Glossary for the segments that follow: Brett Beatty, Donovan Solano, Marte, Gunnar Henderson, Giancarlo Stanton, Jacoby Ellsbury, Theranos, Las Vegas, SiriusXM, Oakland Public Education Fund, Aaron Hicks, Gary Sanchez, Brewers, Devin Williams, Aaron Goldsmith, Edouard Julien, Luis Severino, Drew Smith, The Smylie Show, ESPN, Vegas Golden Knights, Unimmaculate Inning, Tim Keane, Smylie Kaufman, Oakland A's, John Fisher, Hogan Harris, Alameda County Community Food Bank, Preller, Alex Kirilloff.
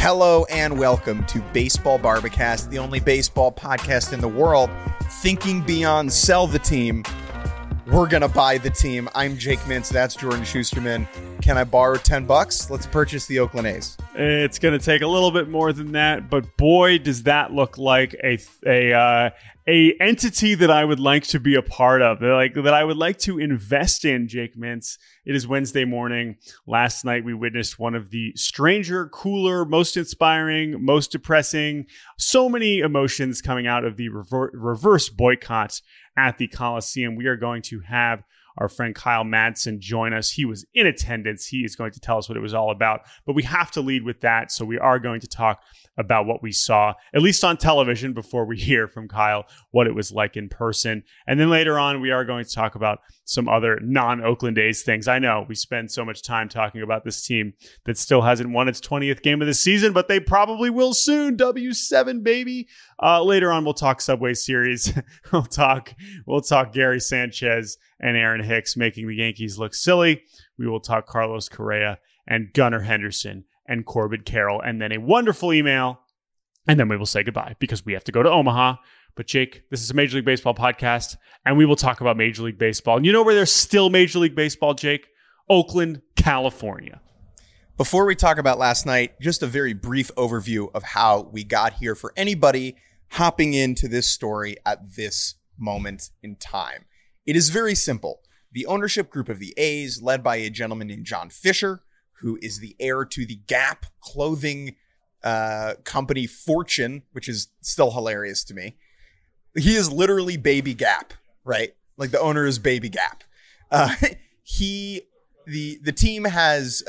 Hello and welcome to Baseball Bar-B-Cast, the only baseball podcast in the world thinking beyond sell the team. We're going to buy the team. I'm Jake Mintz. That's Jordan Schusterman. Can I borrow $10? Let's purchase the Oakland A's. It's going to take a little bit more than that, but boy, does that look like a entity that I would like to be a part of, that I would like to invest in, Jake Mintz. It is Wednesday morning. Last night, we witnessed one of the stranger, cooler, most inspiring, most depressing, so many emotions coming out of the reverse boycott at the Coliseum. We are going to have our friend Kyle Madson join us. He was in attendance. He is going to tell us what it was all about, but we have to lead with that. So we are going to talk about what we saw, at least on television, before we hear from Kyle what it was like in person. And then later on, we are going to talk about some other non-Oakland A's things. I know we spend so much time talking about this team that still hasn't won its 20th game of the season, but they probably will soon. W7, baby. Later on, we'll talk Subway Series. We'll talk Gary Sanchez and Aaron Hicks making the Yankees look silly. We will talk Carlos Correa and Gunnar Henderson and Corbin Carroll, and then a wonderful email. And then we will say goodbye because we have to go to Omaha. But Jake, this is a Major League Baseball podcast, and we will talk about Major League Baseball. And you know where there's still Major League Baseball, Jake? Oakland, California. Before we talk about last night, just a very brief overview of how we got here for anybody hopping into this story at this moment in time. It is very simple. The ownership group of the A's, led by a gentleman named John Fisher, who is the heir to the Gap clothing company fortune, which is still hilarious to me. He is literally Baby Gap, right? Like the owner is Baby Gap. The team has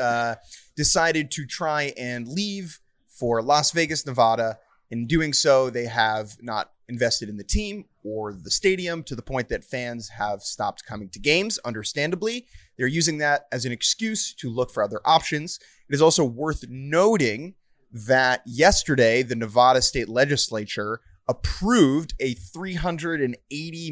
decided to try and leave for Las Vegas, Nevada. In doing so, they have not invested in the team or the stadium to the point that fans have stopped coming to games. Understandably, they're using that as an excuse to look for other options. It is also worth noting that yesterday, the Nevada state legislature approved a $380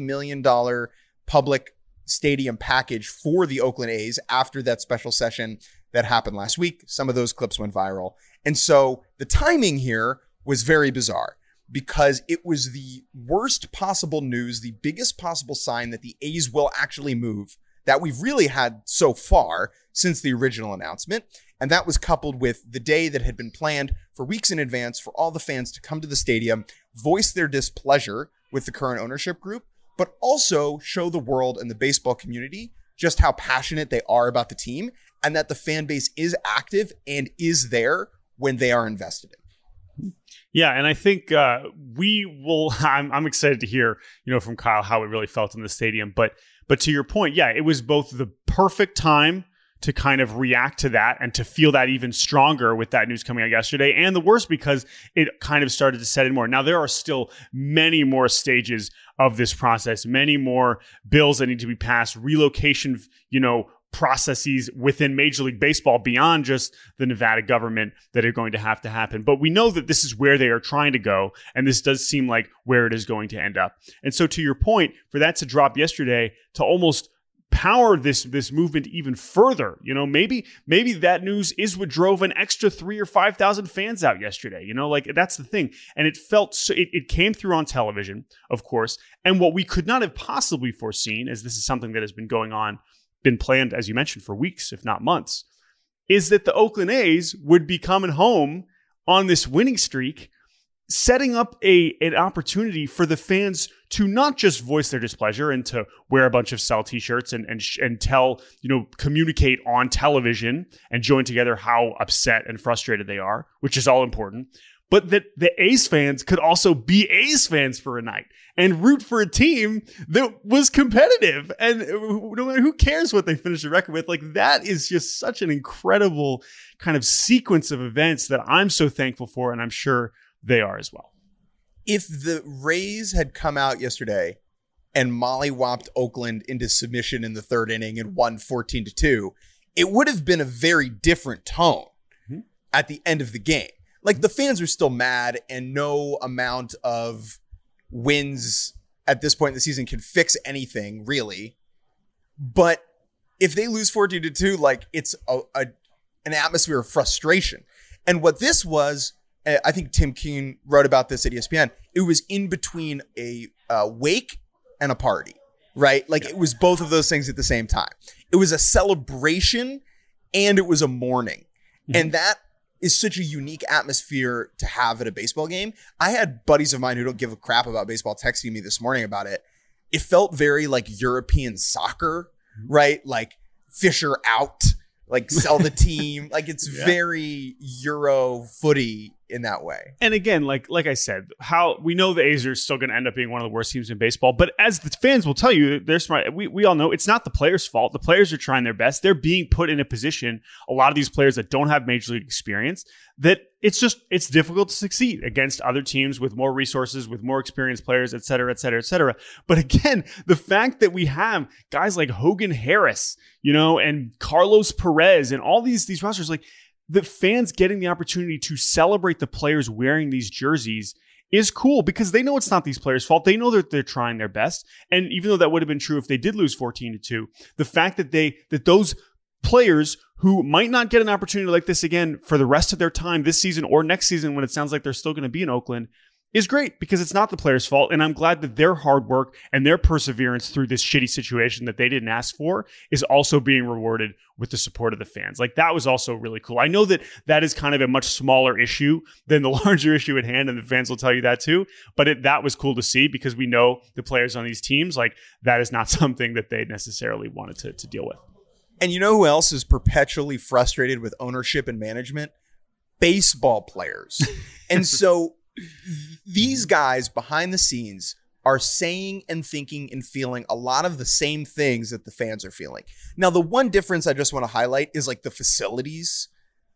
million public stadium package for the Oakland A's after that special session that happened last week. Some of those clips went viral. And so the timing here was very bizarre, because it was the worst possible news, the biggest possible sign that the A's will actually move that we've really had so far since the original announcement. And that was coupled with the day that had been planned for weeks in advance for all the fans to come to the stadium, voice their displeasure with the current ownership group, but also show the world and the baseball community just how passionate they are about the team and that the fan base is active and is there when they are invested in. Yeah, and I think we will. I'm excited to hear, from Kyle how it really felt in the stadium. But to your point, yeah, it was both the perfect time to kind of react to that and to feel that even stronger with that news coming out yesterday, and the worst because it kind of started to set in more. Now, there are still many more stages of this process, many more bills that need to be passed, relocation, processes within Major League Baseball beyond just the Nevada government that are going to happen. But we know that this is where they are trying to go, and this does seem like where it is going to end up. And so to your point, for that to drop yesterday to almost power this movement even further, maybe that news is what drove an extra 3,000 or 5,000 fans out yesterday. That's the thing. And it felt so, it came through on television, of course. And what we could not have possibly foreseen, as this is something that has been going on, been planned, as you mentioned, for weeks, if not months, is that the Oakland A's would be coming home on this winning streak, setting up an opportunity for the fans to not just voice their displeasure and to wear a bunch of sell t-shirts and tell, communicate on television and join together how upset and frustrated they are, which is all important, but that the A's fans could also be A's fans for a night and root for a team that was competitive. And no matter who cares what they finish the record with, like, that is just such an incredible kind of sequence of events that I'm so thankful for, and I'm sure they are as well. If the Rays had come out yesterday and mollywopped Oakland into submission in the third inning and won 14-2, it would have been a very different tone at the end of the game. Like, the fans are still mad, and no amount of wins at this point in the season can fix anything, really. But if they lose 14-2, like, it's an atmosphere of frustration. And what this was, I think Tim Keane wrote about this at ESPN, it was in between a wake and a party, right? Like, it was both of those things at the same time. It was a celebration and it was a mourning. Mm-hmm. And that is such a unique atmosphere to have at a baseball game. I had buddies of mine who don't give a crap about baseball texting me this morning about it. It felt very like European soccer, right? Like Fisher out, like sell the team. Like, it's very Euro footy in that way. And again, like I said, how we know the A's are still going to end up being one of the worst teams in baseball, but as the fans will tell you, they're smart. We all know it's not the players' fault. The players are trying their best. They're being put in a position, a lot of these players that don't have major league experience, that it's difficult to succeed against other teams with more resources, with more experienced players, et cetera, et cetera, et cetera. But again, the fact that we have guys like Hogan Harris, you know, and Carlos Perez and all these rosters, like, the fans getting the opportunity to celebrate the players wearing these jerseys is cool because they know it's not these players' fault. They know that they're trying their best. And even though that would have been true if they did lose 14-2, the fact that those players who might not get an opportunity like this again for the rest of their time this season or next season, when it sounds like they're still going to be in Oakland, is great because it's not the players' fault. And I'm glad that their hard work and their perseverance through this shitty situation that they didn't ask for is also being rewarded with the support of the fans. Like, that was also really cool. I know that is kind of a much smaller issue than the larger issue at hand, and the fans will tell you that too. But that was cool to see because we know the players on these teams, like, that is not something that they necessarily wanted to deal with. And you know who else is perpetually frustrated with ownership and management? Baseball players. And so these guys behind the scenes are saying and thinking and feeling a lot of the same things that the fans are feeling. Now, the one difference I just want to highlight is like the facilities.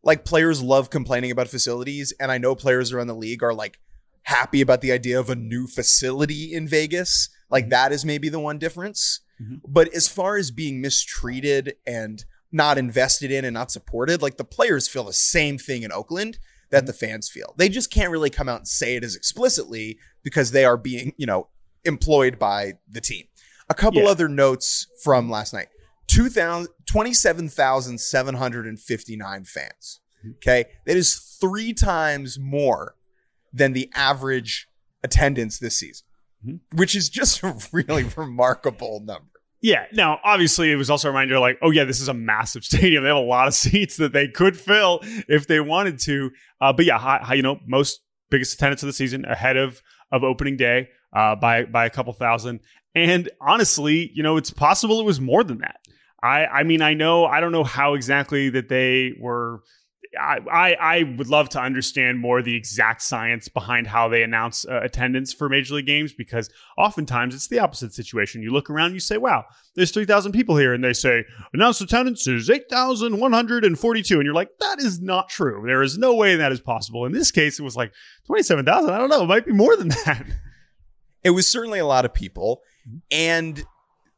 Like, players love complaining about facilities. And I know players around the league are like happy about the idea of a new facility in Vegas. Like, that is maybe the one difference. Mm-hmm. But as far as being mistreated and not invested in and not supported, like, the players feel the same thing in Oakland that the fans feel. They just can't really come out and say it as explicitly because they are being, you know, employed by the team. A couple other notes from last night. 27,759 fans. Okay. That is 3 times more than the average attendance this season, which is just a really remarkable number. Yeah. Now, obviously, it was also a reminder like, oh, yeah, this is a massive stadium. They have a lot of seats that they could fill if they wanted to. But yeah, you know, most biggest attendance of the season ahead of opening day by a couple thousand. And honestly, you know, it's possible it was more than that. I mean, I don't know how exactly that they were. I would love to understand more the exact science behind how they announce attendance for Major League games, because oftentimes it's the opposite situation. You look around and you say, wow, there's 3,000 people here. And they say, announced attendance is 8,142. And you're like, that is not true. There is no way that is possible. In this case, it was like 27,000. I don't know. It might be more than that. It was certainly a lot of people. And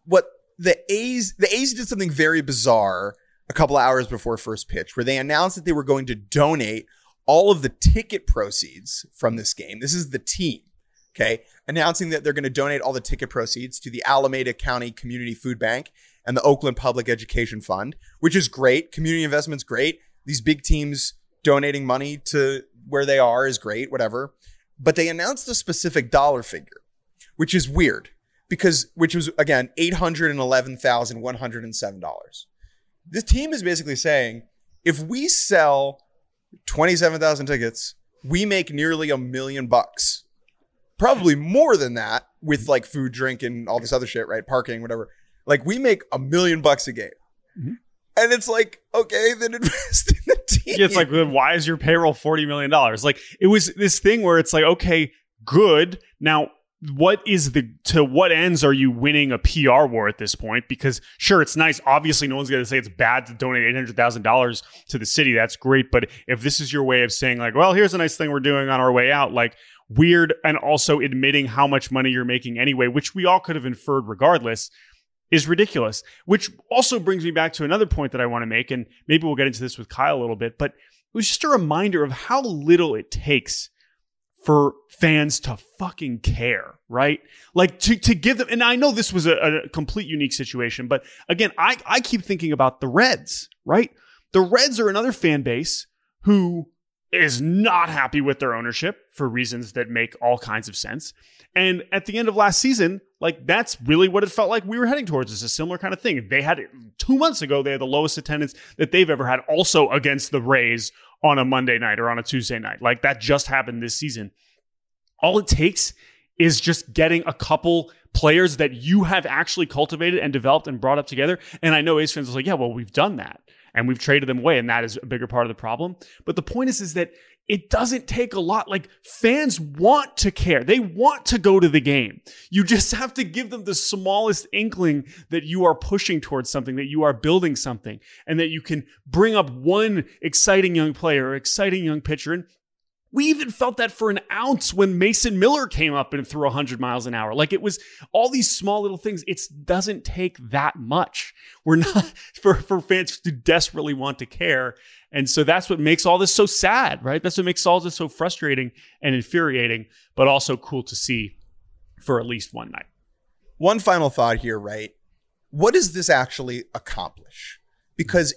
what the A's did something very bizarre a couple of hours before first pitch, where they announced that they were going to donate all of the ticket proceeds from this game. This is the team, okay? Announcing that they're going to donate all the ticket proceeds to the Alameda County Community Food Bank and the Oakland Public Education Fund, which is great. Community investment's great. These big teams donating money to where they are is great, whatever. But they announced a specific dollar figure, which is weird, because which was, again, $811,107. This team is basically saying, if we sell 27,000 tickets, we make nearly $1 million, probably more than that with like food, drink, and all this other shit, right? Parking, whatever. Like, we make $1 million a game. Mm-hmm. And it's like, okay, then invest in the team. It's like, why is your payroll $40 million? Like, it was this thing where it's like, okay, good. Now, to what ends are you winning a PR war at this point? Because sure, it's nice. Obviously, no one's going to say it's bad to donate $800,000 to the city. That's great. But if this is your way of saying like, well, here's a nice thing we're doing on our way out, like, weird. And also admitting how much money you're making anyway, which we all could have inferred regardless, is ridiculous. Which also brings me back to another point that I want to make. And maybe we'll get into this with Kyle a little bit, but it was just a reminder of how little it takes for fans to fucking care, right? Like to give them, and I know this was a complete unique situation, but again, I keep thinking about the Reds, right? The Reds are another fan base who is not happy with their ownership for reasons that make all kinds of sense. And at the end of last season, like, that's really what it felt like we were heading towards. It's a similar kind of thing. They had 2 months ago, they had the lowest attendance that they've ever had, also against the Rays on a Monday night or on a Tuesday night. Like, that just happened this season. All it takes is just getting a couple players that you have actually cultivated and developed and brought up together. And I know A's fans are like, yeah, well, we've done that and we've traded them away, and that is a bigger part of the problem. But the point is that it doesn't take a lot. Like, fans want to care. They want to go to the game. You just have to give them the smallest inkling that you are pushing towards something, that you are building something, and that you can bring up one exciting young player or exciting young pitcher. And we even felt that for an ounce when Mason Miller came up and threw 100 miles an hour. Like, it was all these small little things. It doesn't take that much. We're not for fans to desperately want to care. And so that's what makes all this so sad, right? That's what makes all this so frustrating and infuriating, but also cool to see for at least one night. One final thought here, right? What does this actually accomplish? Because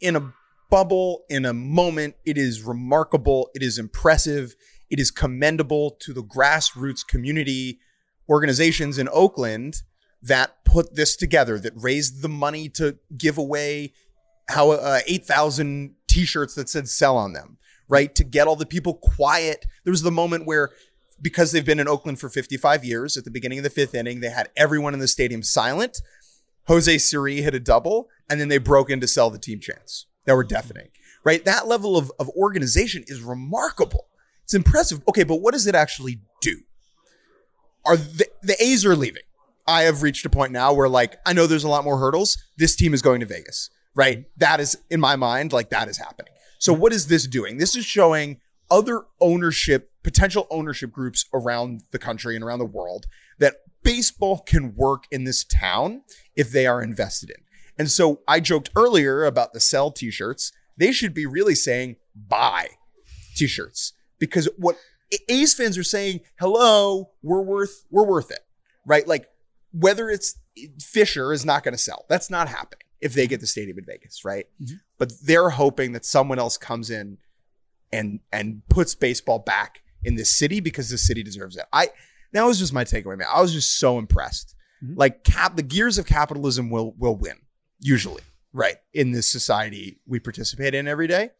in a bubble, in a moment, it is remarkable, it is impressive, it is commendable to the grassroots community organizations in Oakland that put this together, that raised the money to give away 8,000 T-shirts that said sell on them, right? To get all the people quiet. There was the moment where, because they've been in Oakland for 55 years, at the beginning of the fifth inning, they had everyone in the stadium silent. Jose Siri hit a double, and then they broke in to sell the team chants that were deafening, right? That level of organization is remarkable. It's impressive. Okay, but what does it actually do? Are the A's are leaving. I have reached a point now where, like, I know there's a lot more hurdles. This team is going to Vegas. Right. That is, in my mind, like, that is happening. So what is this doing? This is showing other ownership, potential ownership groups around the country and around the world that baseball can work in this town if they are invested in. And so I joked earlier about the sell T-shirts. They should be really saying buy T-shirts, because what A's fans are saying, hello, we're worth it. Right. Like, whether it's Fisher is not going to sell. That's not happening if they get the stadium in Vegas, right? Mm-hmm. But they're hoping that someone else comes in and puts baseball back in this city, because the city deserves it. That was just my takeaway, man. I was just so impressed. Mm-hmm. Like, the gears of capitalism will win, usually, right? In this society we participate in every day.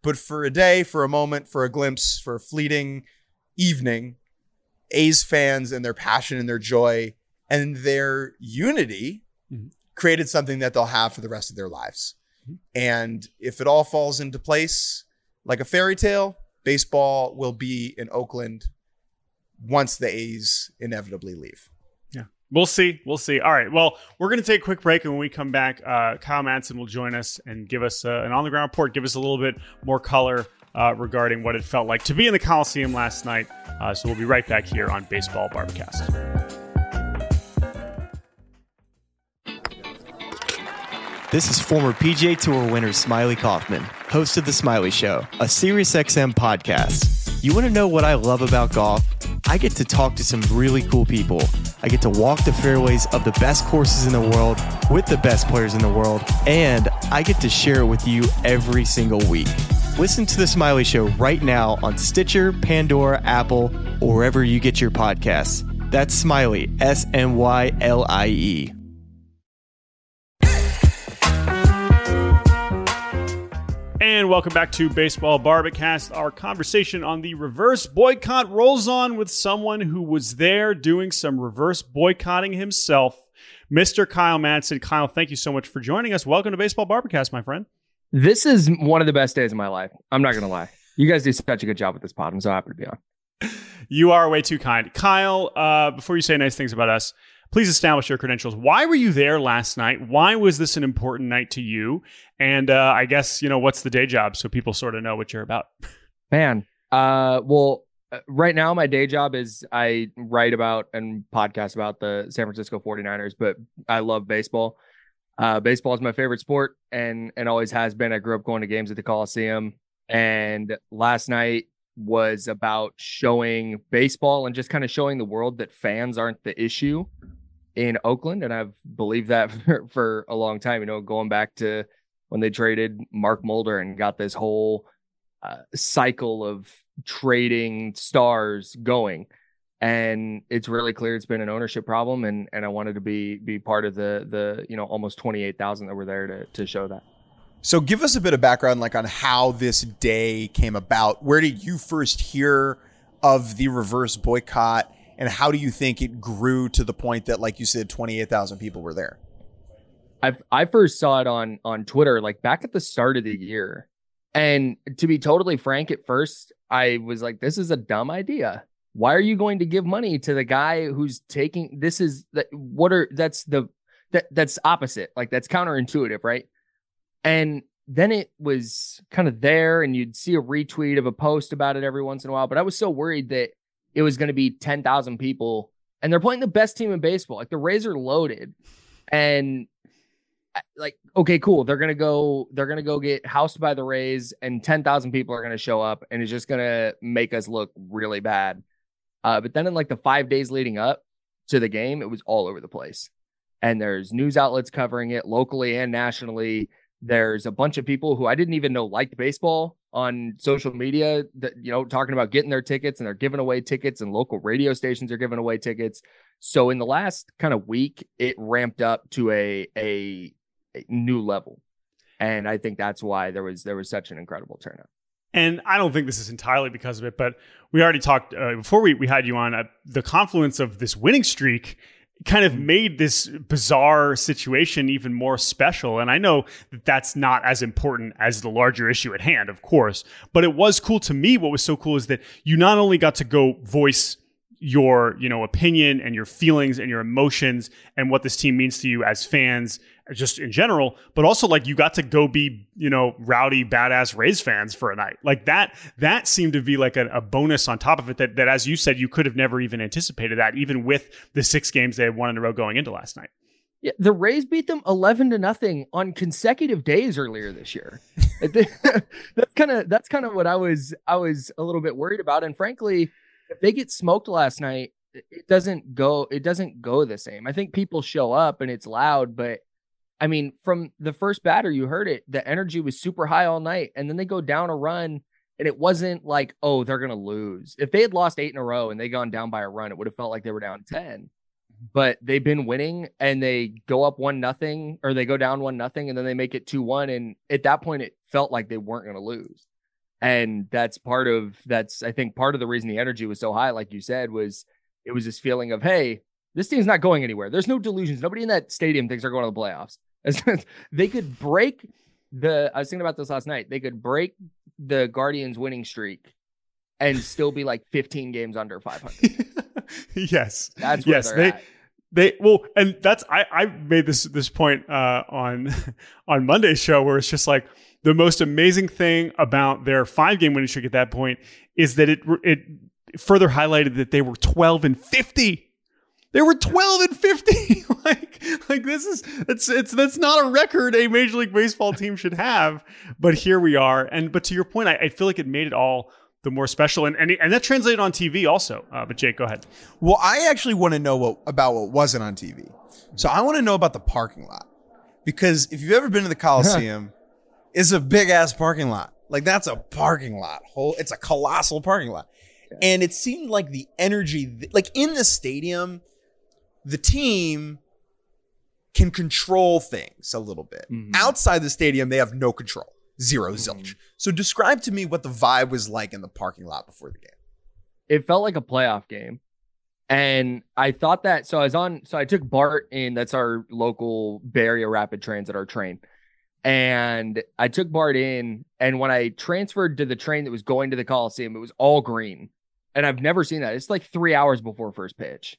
But for a day, for a moment, for a glimpse, for a fleeting evening, A's fans and their passion and their joy and their unity mm-hmm. created something that they'll have for the rest of their lives. And if it all falls into place like a fairy tale, baseball will be in Oakland once the A's inevitably leave. Yeah, we'll see. All right, well, we're going to take a quick break, and when we come back, Kyle Madson will join us and give us an on-the-ground report, give us a little bit more color regarding what it felt like to be in the Coliseum last night. So we'll be right back here on Baseball Bar-B-Cast. This is former PGA Tour winner Smylie Kaufman, host of The Smylie Show, a SiriusXM podcast. You want to know what I love about golf? I get to talk to some really cool people. I get to walk the fairways of the best courses in the world with the best players in the world, and I get to share it with you every single week. Listen to The Smylie Show right now on Stitcher, Pandora, Apple, or wherever you get your podcasts. That's Smylie, S-M-Y-L-I-E. And welcome back to Baseball Bar-B-Cast. Our conversation on the reverse boycott rolls on with someone who was there doing some reverse boycotting himself, Mr. Kyle Madson. Kyle, thank you so much for joining us. Welcome to Baseball Bar-B-Cast, my friend. This is one of the best days of my life. I'm not going to lie. You guys do such a good job with this pod. I'm so happy to be on. You are way too kind. Kyle, before you say nice things about us, please establish your credentials. Why were you there last night? Why was this an important night to you? And I guess, you know, what's the day job so people sort of know what you're about? Man, well, right now my day job is I write about and podcast about the San Francisco 49ers, but I love baseball. Baseball is my favorite sport and always has been. I grew up going to games at the Coliseum, and last night was about showing baseball and just kind of showing the world that fans aren't the issue in Oakland. And I've believed that for a long time, you know, going back to when they traded Mark Mulder and got this whole cycle of trading stars going. And it's really clear it's been an ownership problem, and I wanted to be part of the you know almost 28,000 that were there to show that. So give us a bit of background, like on how this day came about. Where did you first hear of the reverse boycott, and how do you think it grew to the point that, like you said, 28,000 people were there? I first saw it on Twitter, like back at the start of the year. And to be totally frank, at first I was like, "This is a dumb idea. Why are you going to give money to the guy who's taking this is that what are that's opposite, like that's counterintuitive, right?" And then it was kind of there, and you'd see a retweet of a post about it every once in a while. But I was so worried that it was going to be 10,000 people, and they're playing the best team in baseball. Like the Rays are loaded, and like, okay, cool. They're going to go get housed by the Rays, and 10,000 people are going to show up, and it's just going to make us look really bad. But then in like the 5 days leading up to the game, it was all over the place. And there's news outlets covering it locally and nationally. There's a bunch of people who I didn't even know liked baseball on social media that, you know, talking about getting their tickets, and they're giving away tickets, and local radio stations are giving away tickets. So in the last kind of week, it ramped up to a new level. And I think that's why there was such an incredible turnout. And I don't think this is entirely because of it, but we already talked before we had you on, the confluence of this winning streak kind of made this bizarre situation even more special. And I know that that's not as important as the larger issue at hand, of course, but it was cool to me. What was so cool is that you not only got to go voice your, you know, opinion and your feelings and your emotions and what this team means to you as fans just in general, but also like you got to go be, you know, rowdy, badass Rays fans for a night. Like that seemed to be like a bonus on top of it that as you said, you could have never even anticipated that, even with the 6 games they had won in a row going into last night. Yeah, the Rays beat them 11-0 on consecutive days earlier this year. That's kind of what I was a little bit worried about. And frankly, if they get smoked last night, it doesn't go the same. I think people show up and it's loud, but I mean, from the first batter, you heard it. The energy was super high all night, and then they go down a run, and it wasn't like, oh, they're going to lose. If they had lost 8 in a row and they gone down by a run, it would have felt like they were down 10. But they've been winning, and they go up 1-0, or they go down 1-0, and then they make it 2-1. And at that point, it felt like they weren't going to lose. And I think part of the reason the energy was so high, like you said, was it was this feeling of, hey, this team's not going anywhere. There's no delusions. Nobody in that stadium thinks they're going to the playoffs. They could break I was thinking about this last night. They could break the Guardians winning streak and still be like 15 games under 500. Yes. That's where they're at. They well, and that's I made this point on Monday's show, where it's just like the most amazing thing about their 5-game winning streak at that point is that it further highlighted that they were 12-50. They were 12-50. like this is that's not a record a Major League Baseball team should have. But here we are. But to your point, I feel like it made it all the more special, and that translated on TV also. But Jake, go ahead. Well, I actually want to know about what wasn't on TV. So I want to know about the parking lot, because if you've ever been to the Coliseum, it's a big ass parking lot. Like that's a parking lot. It's a colossal parking lot, and it seemed like the energy, like in the stadium, the team can control things a little bit. Mm-hmm. Outside the stadium, they have no control. Zero zilch. Mm-hmm. So describe to me what the vibe was like in the parking lot before the game. It felt like a playoff game. And I thought that, so I took Bart in, that's our local Bay Area rapid transit, our train. And I took Bart in, and when I transferred to the train that was going to the Coliseum, it was all green. And I've never seen that. It's like 3 hours before first pitch.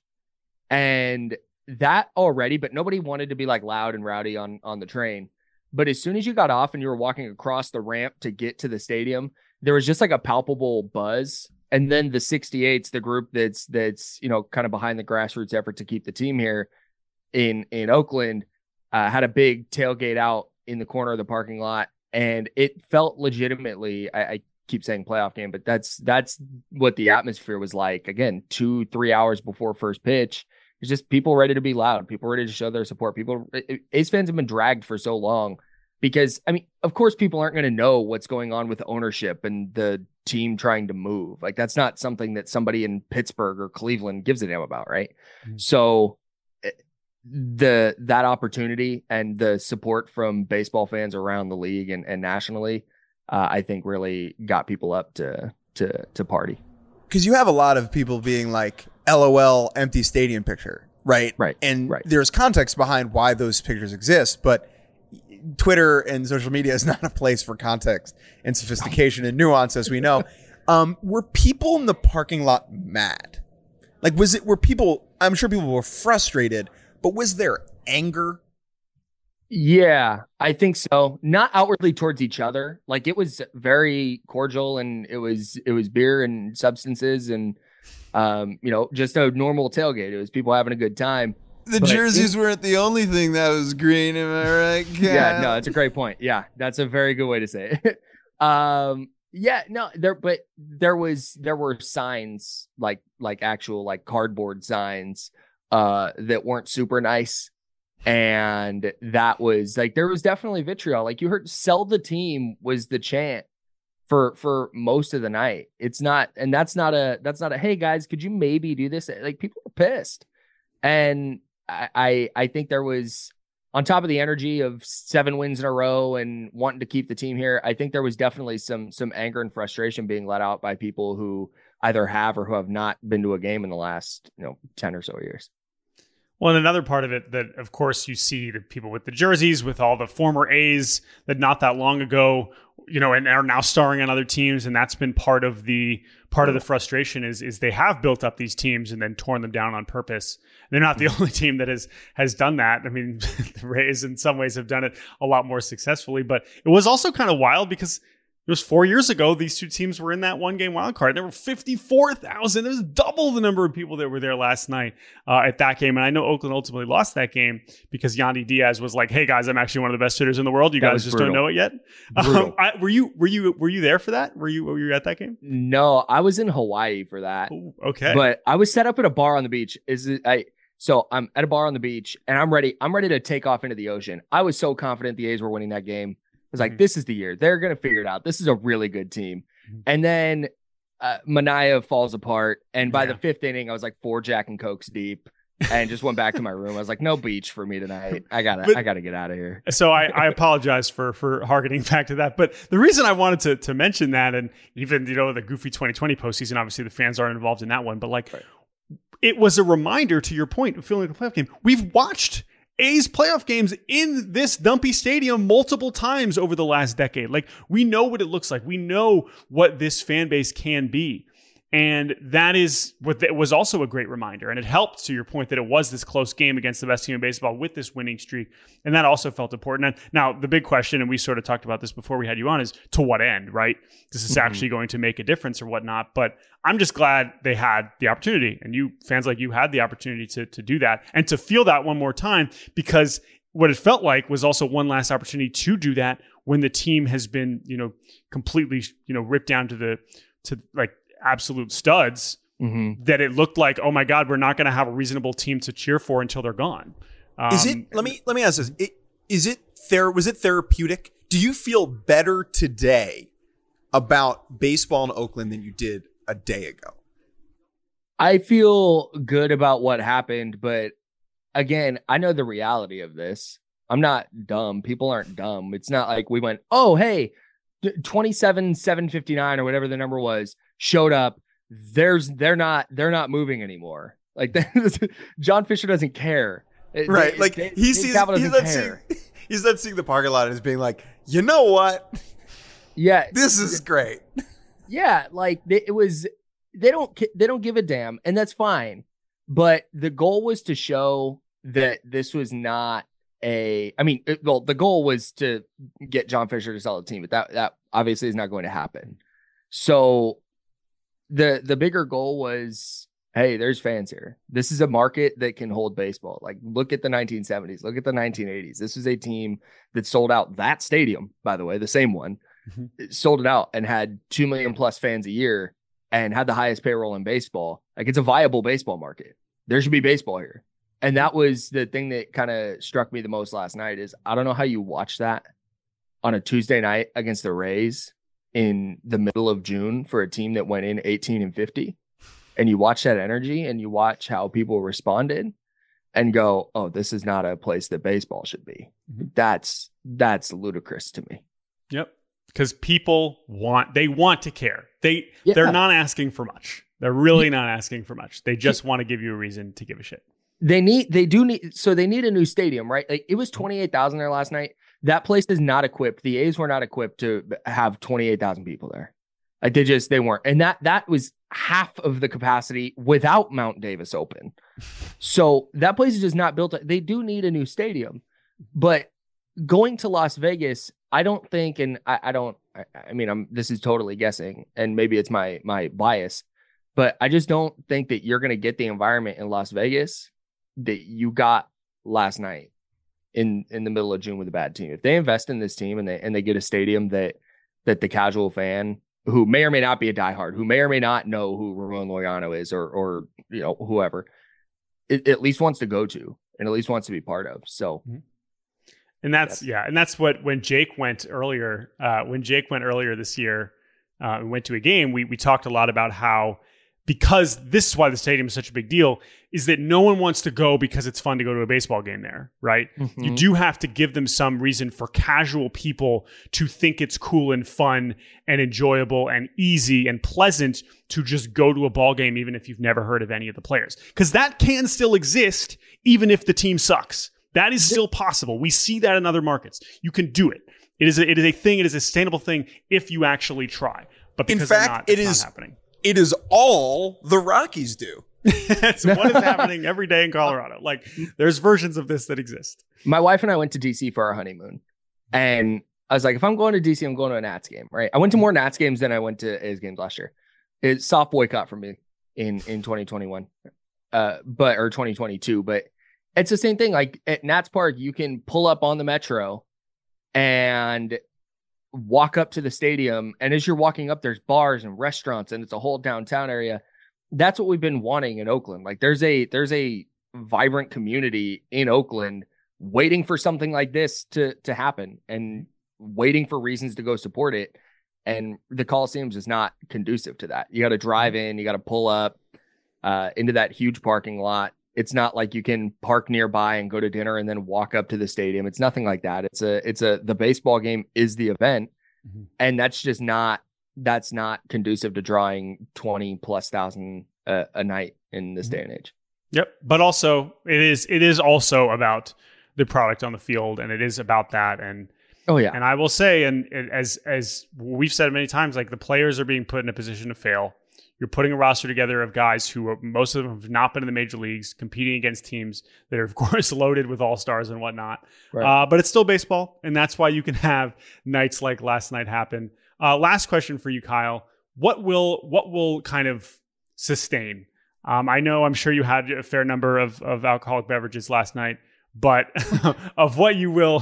And that already, but nobody wanted to be like loud and rowdy on the train. But as soon as you got off and you were walking across the ramp to get to the stadium, there was just like a palpable buzz. And then the 68s, the group that's, you know, kind of behind the grassroots effort to keep the team here in Oakland, had a big tailgate out in the corner of the parking lot. And it felt legitimately, I keep saying playoff game, but that's what the atmosphere was like. Again, 2-3 hours before first pitch. It's just people ready to be loud, people ready to show their support. People, A's fans have been dragged for so long because, I mean, of course, people aren't going to know what's going on with ownership and the team trying to move. Like, that's not something that somebody in Pittsburgh or Cleveland gives a damn about, right? Mm-hmm. So that opportunity and the support from baseball fans around the league and nationally, I think really got people up to party. Because you have a lot of people being like, LOL empty stadium picture, right? Right. And right. There's context behind why those pictures exist, but Twitter and social media is not a place for context and sophistication and nuance, as we know. Were people in the parking lot mad? Like, were people, I'm sure people were frustrated, but was there anger? Yeah, I think so. Not outwardly towards each other. Like, it was very cordial, and it was beer and substances and you know, just a normal tailgate. It was people having a good time. The jerseys weren't the only thing that was green. Am I right? Yeah, no, that's a great point. Yeah, that's a very good way to say it. Yeah, no, there were signs like actual like cardboard signs, that weren't super nice. And that was like, there was definitely vitriol. Like, you heard "sell the team" was the chant for most of the night. It's not, and that's not a, hey guys, could you maybe do this? Like, people were pissed. And I think there was, on top of the energy of 7 wins in a row and wanting to keep the team here, I think there was definitely some anger and frustration being let out by people who either have or who have not been to a game in the last, you know, 10 or so years. Well, and another part of it that, of course, you see the people with the jerseys, with all the former A's that not that long ago, you know, and are now starring on other teams. And that's been part of the frustration is they have built up these teams and then torn them down on purpose. They're not the only team that has done that. I mean, the Rays in some ways have done it a lot more successfully, but it was also kind of wild because it was 4 years ago. These two teams were in that 1-game wild card. There were 54,000. It was double the number of people that were there last night at that game. And I know Oakland ultimately lost that game because Yandy Diaz was like, "Hey guys, I'm actually one of the best hitters in the world. You that guys just brutal. Don't know it yet." Were you there for that? Were you at that game? No, I was in Hawaii for that. Ooh, okay, but I was set up at a bar on the beach. So I'm at a bar on the beach and I'm ready. I'm ready to take off into the ocean. I was so confident the A's were winning that game. I was like, this is the year. They're going to figure it out. This is a really good team. And then Manaea falls apart. And by the 5th inning, I was like 4 Jack and Cokes deep and just went back to my room. I was like, no beach for me tonight. I gotta get out of here. So I apologize for harkening back to that. But the reason I wanted to mention that, and even, you know, the goofy 2020 postseason, obviously the fans aren't involved in that one, but like It was a reminder to your point of feeling like a playoff game. We've watched A's playoff games in this dumpy stadium multiple times over the last decade. Like, we know what it looks like. We know what this fan base can be. And that is what was also a great reminder. And it helped to your point that it was this close game against the best team in baseball with this winning streak. And that also felt important. And now the big question, and we sort of talked about this before we had you on, is to what end, right? This is actually going to make a difference or whatnot. But I'm just glad they had the opportunity. And you fans like you had the opportunity to do that and to feel that one more time, because what it felt like was also one last opportunity to do that when the team has been, you know, completely, you know, ripped down to like absolute studs, that it looked like, oh my God, we're not going to have a reasonable team to cheer for until they're gone. Let me ask this. Was it therapeutic? Do you feel better today about baseball in Oakland than you did a day ago? I feel good about what happened, but again, I know the reality of this. I'm not dumb. People aren't dumb. It's not like we went, oh, hey, 27,759 or whatever the number was showed up. They're not moving anymore. Like, John Fisher doesn't care. Right. Like, he sees, he lets He's not seeing the parking lot and is being like, you know what? Yeah. This is great. Yeah. Like it was, they don't give a damn, and that's fine. But the goal was to show that this was not the goal was to get John Fisher to sell the team, but that obviously is not going to happen. So the bigger goal was, hey, there's fans here. This is a market that can hold baseball. Like, look at the 1970s, look at the 1980s. This is a team that sold out that stadium, by the way, the same one, sold it out and had 2 million plus fans a year and had the highest payroll in baseball. Like, it's a viable baseball market. There should be baseball here. And that was the thing that kind of struck me the most last night is I don't know how you watch that on a Tuesday night against the Rays in the middle of June for a team that went in 18-50, and you watch that energy and you watch how people responded and go, oh, this is not a place that baseball should be. Mm-hmm. That's ludicrous to me. Yep. Because people want to care. They're not asking for much. They're really not asking for much. They just want to give you a reason to give a shit. They need a new stadium, right? Like, it was 28,000 there last night. That place is not equipped. The A's were not equipped to have 28,000 people there. Like, they weren't. And that was half of the capacity without Mount Davis open. So that place is just not built. They do need a new stadium, but going to Las Vegas, I don't think, and this is totally guessing, and maybe it's my bias, but I just don't think that you're going to get the environment in Las Vegas that you got last night in the middle of June with a bad team. If they invest in this team and they get a stadium that the casual fan who may or may not be a diehard, who may or may not know who Ramon Laureano is or you know, whoever, it at least wants to go to and at least wants to be part of. So, and that's what when Jake went earlier this year, we went to a game. We talked a lot about how, because this is why the stadium is such a big deal, is that no one wants to go because it's fun to go to a baseball game there, right? Mm-hmm. You do have to give them some reason for casual people to think it's cool and fun and enjoyable and easy and pleasant to just go to a ball game, even if you've never heard of any of the players. Because that can still exist, even if the team sucks. That is still possible. We see that in other markets. You can do it. It is a thing. It is a sustainable thing if you actually try. But because in fact, it's not happening. It is all the Rockies do. That's what is happening every day in Colorado. Like, there's versions of this that exist. My wife and I went to DC for our honeymoon. And I was like, if I'm going to DC, I'm going to a Nats game, right? I went to more Nats games than I went to A's games last year. It's soft boycott for me in 2021, or 2022. But it's the same thing. Like, at Nats Park, you can pull up on the Metro and walk up to the stadium, and as you're walking up, there's bars and restaurants, and it's a whole downtown area. That's what we've been wanting in Oakland. Like, there's a vibrant community in Oakland waiting for something like this to happen and waiting for reasons to go support it. And the Coliseum's is not conducive to that. You got to drive in, you got to pull up into that huge parking lot. It's not like you can park nearby and go to dinner and then walk up to the stadium. It's nothing like that. The baseball game is the event. Mm-hmm. And that's not conducive to drawing 20,000+ a night in this day and age. Yep. But also it is also about the product on the field, and it is about that. And oh yeah. And I will say, and as we've said many times, like, the players are being put in a position to fail. You're putting a roster together of guys who, most of them, have not been in the major leagues, competing against teams that are, of course, loaded with all-stars and whatnot. Right. But it's still baseball, and that's why you can have nights like last night happen. Last question for you, Kyle. What will kind of sustain? I know, I'm sure you had a fair number of alcoholic beverages last night, but of what you will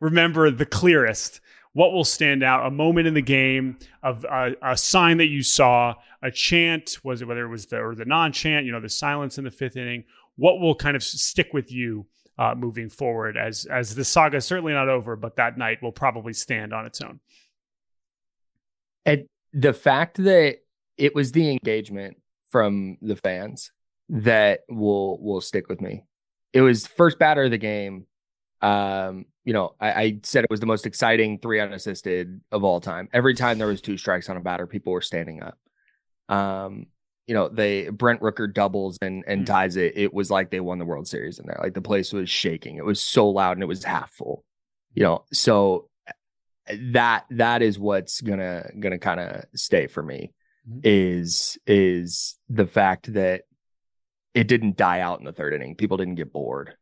remember the clearest. What will stand out? A moment in the game, of a sign that you saw, a chant, whether it was the non-chant, you know, the silence in the fifth inning. What will kind of stick with you moving forward as the saga is certainly not over, but that night will probably stand on its own? And the fact that it was the engagement from the fans that will stick with me. It was first batter of the game. You know, I said it was the most exciting 3 unassisted of all time. Every time there was 2 strikes on a batter, people were standing up. you know, they Brent Rooker doubles and ties it. It was like they won the World Series in there. Like the place was shaking. It was so loud and it was half full, you know? So that is what's gonna kind of stay for me is the fact that it didn't die out in the third inning. People didn't get bored.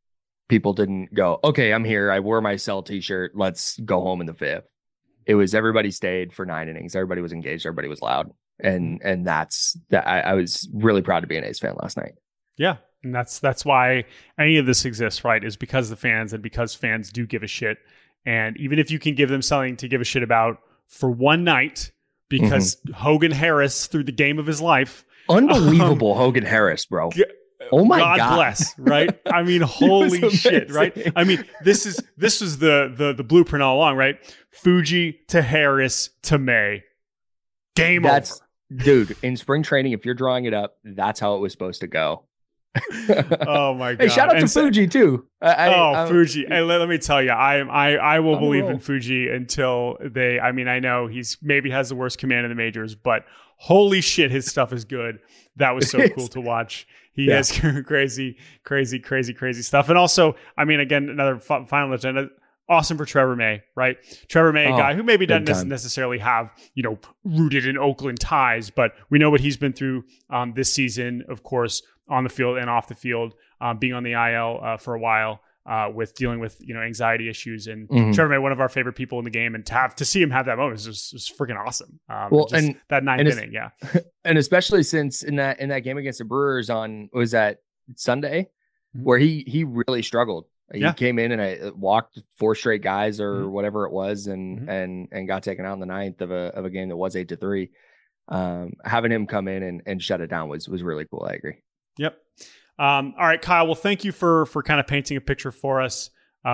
People didn't go, okay, I'm here. I wore my Cell t-shirt. Let's go home in the fifth. It was everybody stayed for 9 innings. Everybody was engaged. Everybody was loud. And that's that. I was really proud to be an A's fan last night. Yeah. And that's why any of this exists, right? Is because the fans and because fans do give a shit. And even if you can give them something to give a shit about for one night, because Hogan Harris threw the game of his life. Unbelievable Hogan Harris, bro. Oh my God. God bless, right? I mean, holy shit, right? I mean, this was the blueprint all along, right? Fuji to Harris to May. Game over. Dude, in spring training, if you're drawing it up, that's how it was supposed to go. Oh my God. Hey, shout out to Fuji too. Fuji. Hey, let me tell you, I will believe in Fuji until they, I mean, I know he's maybe has the worst command in the majors, but holy shit, his stuff is good. That was so cool to watch. He has crazy stuff. And also, I mean, again, another final agenda. Awesome for Trevor May, right? Trevor May, a guy who maybe doesn't necessarily have, you know, rooted in Oakland ties, but we know what he's been through this season, of course, on the field and off the field, being on the IL for a while with dealing with, you know, anxiety issues. And Trevor May, one of our favorite people in the game, and to see him have that moment was freaking awesome. That ninth inning, yeah. And especially since in that game against the Brewers on, was that Sunday, where he really struggled. He came in and I walked 4 straight guys or whatever it was, and got taken out in the ninth of a game that was 8-3. Having him come in and shut it down was really cool. I agree. Yep. All right, Kyle. Well, thank you for kind of painting a picture for us.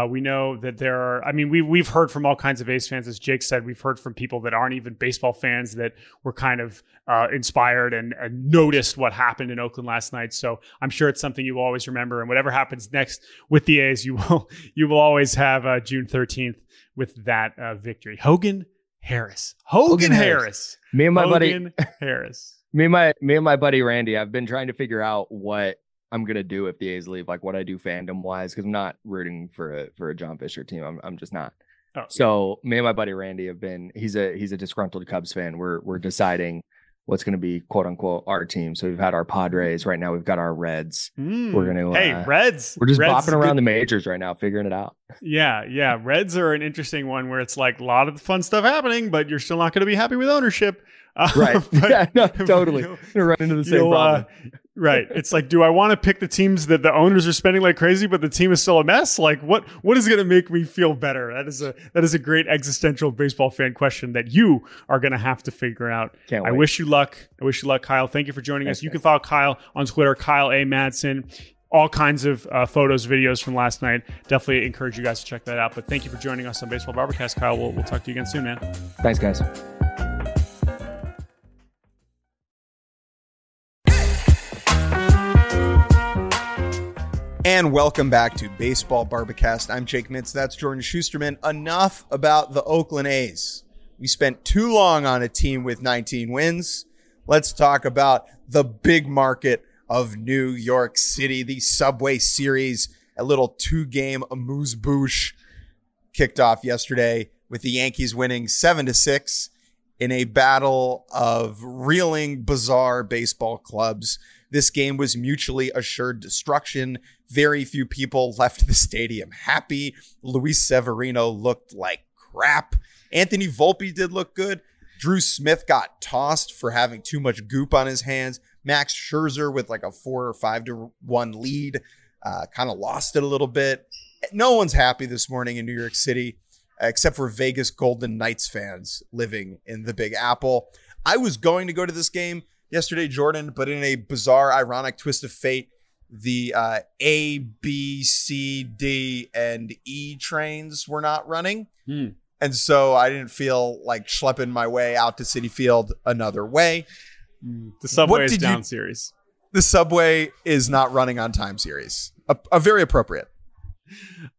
We know that there are. I mean, we've heard from all kinds of A's fans, as Jake said. We've heard from people that aren't even baseball fans that were kind of inspired and noticed what happened in Oakland last night. So I'm sure it's something you will always remember. And whatever happens next with the A's, you will always have June 13th with that victory. Hogan Harris. Me and my buddy Randy. I've been trying to figure out what I'm going to do if the A's leave, like what I do fandom wise, because I'm not rooting for a John Fisher team. I'm just not. Oh. So me and my buddy Randy have been, he's a disgruntled Cubs fan. We're deciding what's going to be quote unquote our team. So we've had our Padres right now. We've got our Reds. We're going to, Reds. We're just bopping around the majors right now, figuring it out. Yeah. Yeah. Reds are an interesting one where it's like a lot of fun stuff happening, but you're still not going to be happy with ownership. Right. Yeah, no, totally. You're going to run into the same problem. Right. It's like, do I want to pick the teams that the owners are spending like crazy, but the team is still a mess? Like what is going to make me feel better? That is a great existential baseball fan question that you are going to have to figure out. Can't wait. I wish you luck, Kyle. Thank you for joining us. You can follow Kyle on Twitter, Kyle A. Madson. All kinds of photos, videos from last night. Definitely encourage you guys to check that out. But thank you for joining us on Baseball Bar-B-Cast, Kyle. We'll talk to you again soon, man. Thanks, guys. And welcome back to Baseball Bar-B-Cast. I'm Jake Mintz. That's Jordan Schusterman. Enough about the Oakland A's. We spent too long on a team with 19 wins. Let's talk about the big market of New York City, the Subway Series, a little 2-game amuse-bouche kicked off yesterday with the Yankees winning 7-6 in a battle of reeling, bizarre baseball clubs. This game was mutually assured destruction. Very few people left the stadium happy. Luis Severino looked like crap. Anthony Volpe did look good. Drew Smith got tossed for having too much goop on his hands. Max Scherzer with like a 4 or 5-1 lead. Kind of lost it a little bit. No one's happy this morning in New York City, except for Vegas Golden Knights fans living in the Big Apple. I was going to go to this game yesterday, Jordan, but in a bizarre, ironic twist of fate, the A, B, C, D, and E trains were not running. And so I didn't feel like schlepping my way out to Citi Field another way. The subway is down series. The subway is not running on time series. A very appropriate.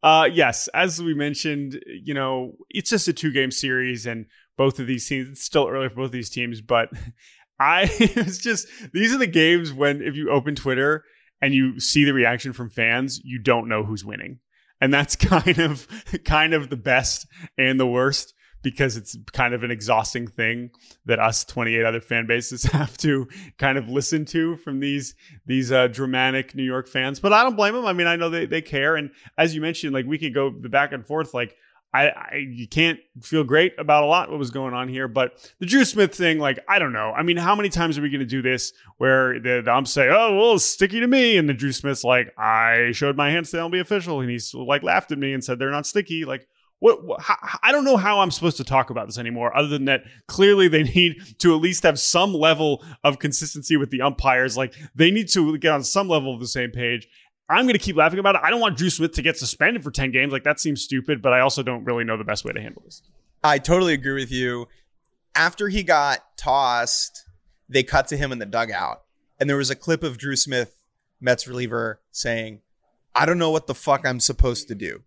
Yes, as we mentioned, you know, it's just a 2-game series and both of these teams, it's still early for both of these teams, but It's just, these are the games when if you open Twitter and you see the reaction from fans, you don't know who's winning. And that's kind of the best and the worst, because it's kind of an exhausting thing that us 28 other fan bases have to kind of listen to from these dramatic New York fans. But I don't blame them. I mean, I know they care. And as you mentioned, like, we could go the back and forth. Like, you can't feel great about a lot what was going on here. But the Drew Smith thing, like, I don't know. I mean, how many times are we going to do this where the umps say, oh, well, sticky to me. And the Drew Smith's like, I showed my hands, they don't be official. And he's like, laughed at me and said, they're not sticky. Like, what? I don't know how I'm supposed to talk about this anymore, other than that clearly they need to at least have some level of consistency with the umpires. Like, they need to get on some level of the same page. I'm going to keep laughing about it. I don't want Drew Smith to get suspended for 10 games. Like, that seems stupid, but I also don't really know the best way to handle this. I totally agree with you. After he got tossed, they cut to him in the dugout. And there was a clip of Drew Smith, Mets reliever, saying, I don't know what the fuck I'm supposed to do.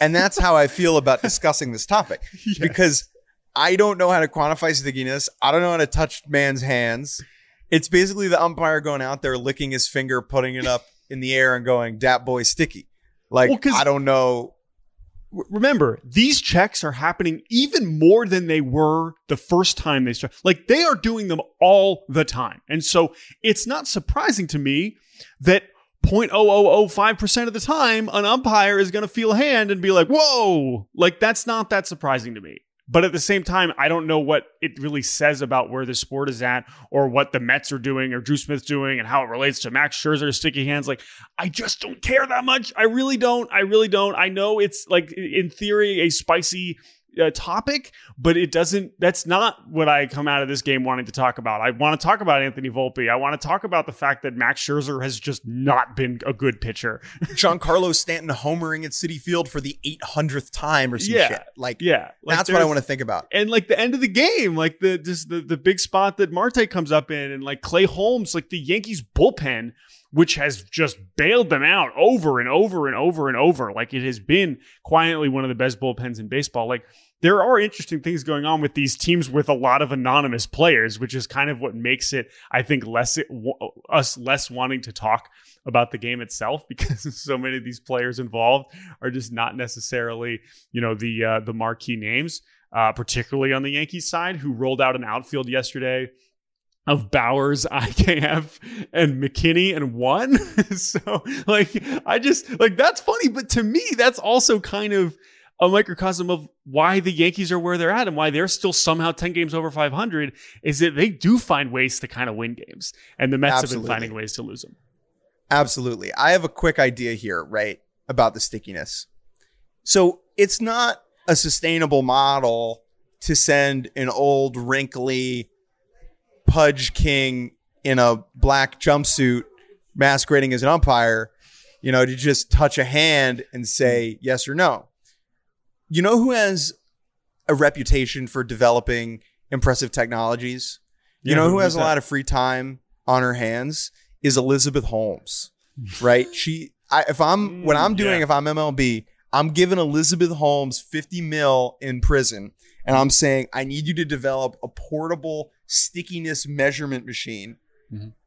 And that's how I feel about discussing this topic. Yes. Because I don't know how to quantify stickiness. I don't know how to touch man's hands. It's basically the umpire going out there, licking his finger, putting it up in the air and going, that boy sticky. Like, well, I don't know. Remember, these checks are happening even more than they were the first time they started. Like, they are doing them all the time. And so it's not surprising to me that 0.0005% of the time an umpire is going to feel a hand and be like, whoa, like, that's not that surprising to me. But at the same time, I don't know what it really says about where the sport is at, or what the Mets are doing, or Drew Smith's doing, and how it relates to Max Scherzer's sticky hands. Like, I just don't care that much. I really don't. I know it's, like, in theory, a spicy topic, but it doesn't. That's not what I come out of this game wanting to talk about. I want to talk about Anthony Volpe. I want to talk about the fact that Max Scherzer has just not been a good pitcher. Giancarlo Stanton homering at Citi Field for the 800th time or some shit. Like, that's what I want to think about. And, like, the end of the game, like, the big spot that Marte comes up in, and, like, Clay Holmes, like, the Yankees bullpen, which has just bailed them out over and over and over and over. Like, it has been quietly one of the best bullpens in baseball. Like, there are interesting things going on with these teams with a lot of anonymous players, which is kind of what makes it, I think, us less wanting to talk about the game itself, because so many of these players involved are just not necessarily, you know, the marquee names, particularly on the Yankees side, who rolled out an outfield yesterday of Bowers, IKF, and McKinney, and won. So, like, I just, like, that's funny. But to me, that's also kind of a microcosm of why the Yankees are where they're at, and why they're still somehow 10 games over 500, is that they do find ways to kind of win games. And the Mets have been finding ways to lose them. Absolutely. I have a quick idea here, right, about the stickiness. So it's not a sustainable model to send an old, wrinkly Pudge King in a black jumpsuit masquerading as an umpire, you know, to just touch a hand and say yes or no. You know who has a reputation for developing impressive technologies? You know who has a lot of free time on her hands is Elizabeth Holmes, right? If I'm MLB, I'm giving Elizabeth Holmes $50 million in prison, and I'm saying, I need you to develop a portable stickiness measurement machine,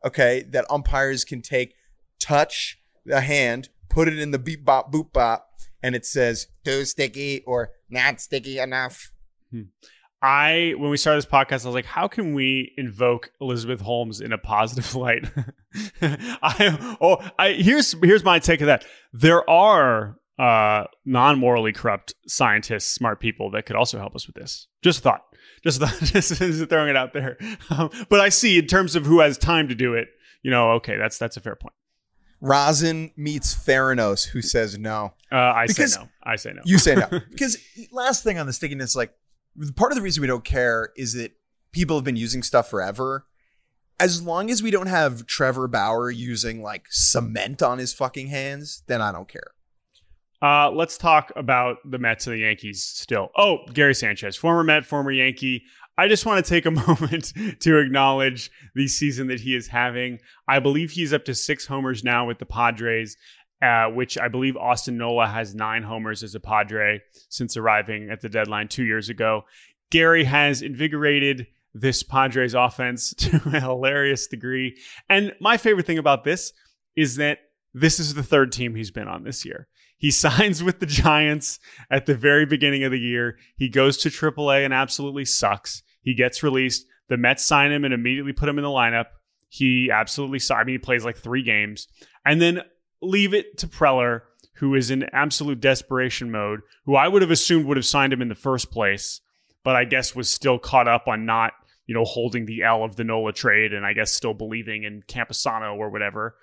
okay, that umpires can take, touch the hand, put it in the beep bop boop bop, and it says too sticky or not sticky enough. When we started this podcast, I was like, how can we invoke Elizabeth Holmes in a positive light? Here's my take of that. There are non-morally corrupt scientists, smart people that could also help us with this. Just throwing it out there. But I see, in terms of who has time to do it, you know, okay, that's a fair point. Rosin meets Theranos, who says no. I say no. You say no. Because last thing on the stickiness, like, part of the reason we don't care is that people have been using stuff forever. As long as we don't have Trevor Bauer using, like, cement on his fucking hands, then I don't care. Let's talk about the Mets and the Yankees still. Oh, Gary Sanchez, former Met, former Yankee. I just want to take a moment to acknowledge the season that he is having. I believe he's up to 6 homers now with the Padres, which I believe Austin Nola has 9 homers as a Padre since arriving at the deadline 2 years ago. Gary has invigorated this Padres offense to a hilarious degree. And my favorite thing about this is that this is the third team he's been on this year. He signs with the Giants at the very beginning of the year. He goes to AAA and absolutely sucks. He gets released. The Mets sign him and immediately put him in the lineup. He absolutely sucks. I mean, he plays like 3 games. And then leave it to Preller, who is in absolute desperation mode, who I would have assumed would have signed him in the first place, but I guess was still caught up on not, holding the L of the Nola trade and I guess still believing in Camposano or whatever.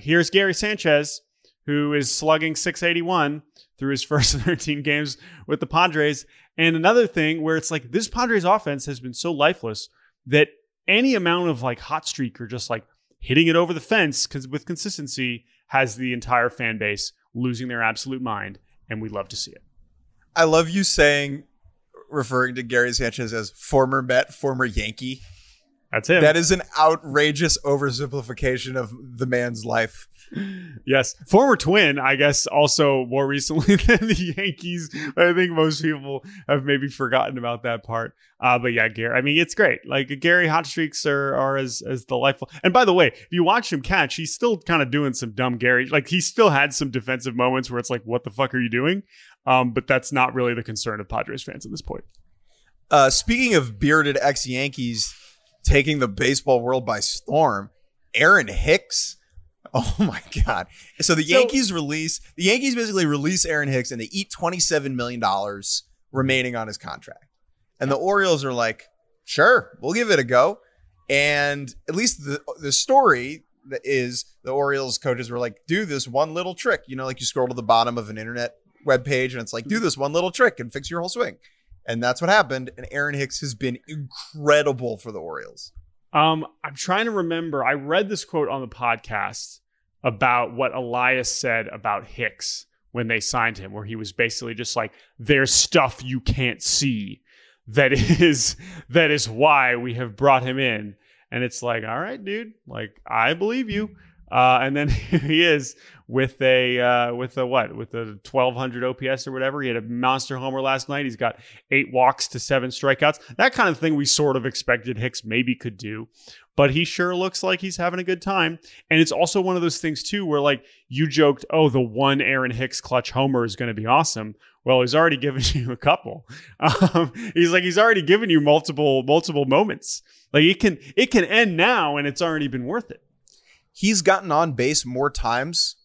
Here's Gary Sanchez, who is slugging .681 through his first 13 games with the Padres. And another thing where it's like this Padres offense has been so lifeless that any amount of like hot streak or just like hitting it over the fence because with consistency has the entire fan base losing their absolute mind. And we love to see it. I love you saying, referring to Gary Sanchez as former Met, former Yankee. That's him. That is an outrageous oversimplification of the man's life. Yes. Former Twin, I guess, also more recently than the Yankees. I think most people have maybe forgotten about that part. But yeah, Gary, I mean, it's great. Like Gary hot streaks are as delightful. And by the way, if you watch him catch, he's still kind of doing some dumb Gary. Like he still had some defensive moments where it's like, what the fuck are you doing? But that's not really the concern of Padres fans at this point. Speaking of bearded ex-Yankees taking the baseball world by storm, Aaron Hicks. Oh my God. So the Yankees basically release Aaron Hicks and they eat $27 million remaining on his contract. And the Orioles are like, sure, we'll give it a go. And at least the story is the Orioles coaches were like, do this one little trick. Like you scroll to the bottom of an internet webpage and it's like, do this one little trick and fix your whole swing. And that's what happened. And Aaron Hicks has been incredible for the Orioles. I'm trying to remember. I read this quote on the podcast about what Elias said about Hicks when they signed him, where he was basically just like, there's stuff you can't see. That is why we have brought him in. And it's like, all right, dude, like, I believe you. And then here he is with a 1,200 OPS or whatever. He had a monster homer last night. He's got 8 walks to 7 strikeouts. That kind of thing we sort of expected Hicks maybe could do, but he sure looks like he's having a good time. And it's also one of those things too, where like you joked, oh, the one Aaron Hicks clutch homer is going to be awesome. Well, he's already given you a couple. He's already given you multiple moments. Like it can end now and it's already been worth it. He's gotten on base more times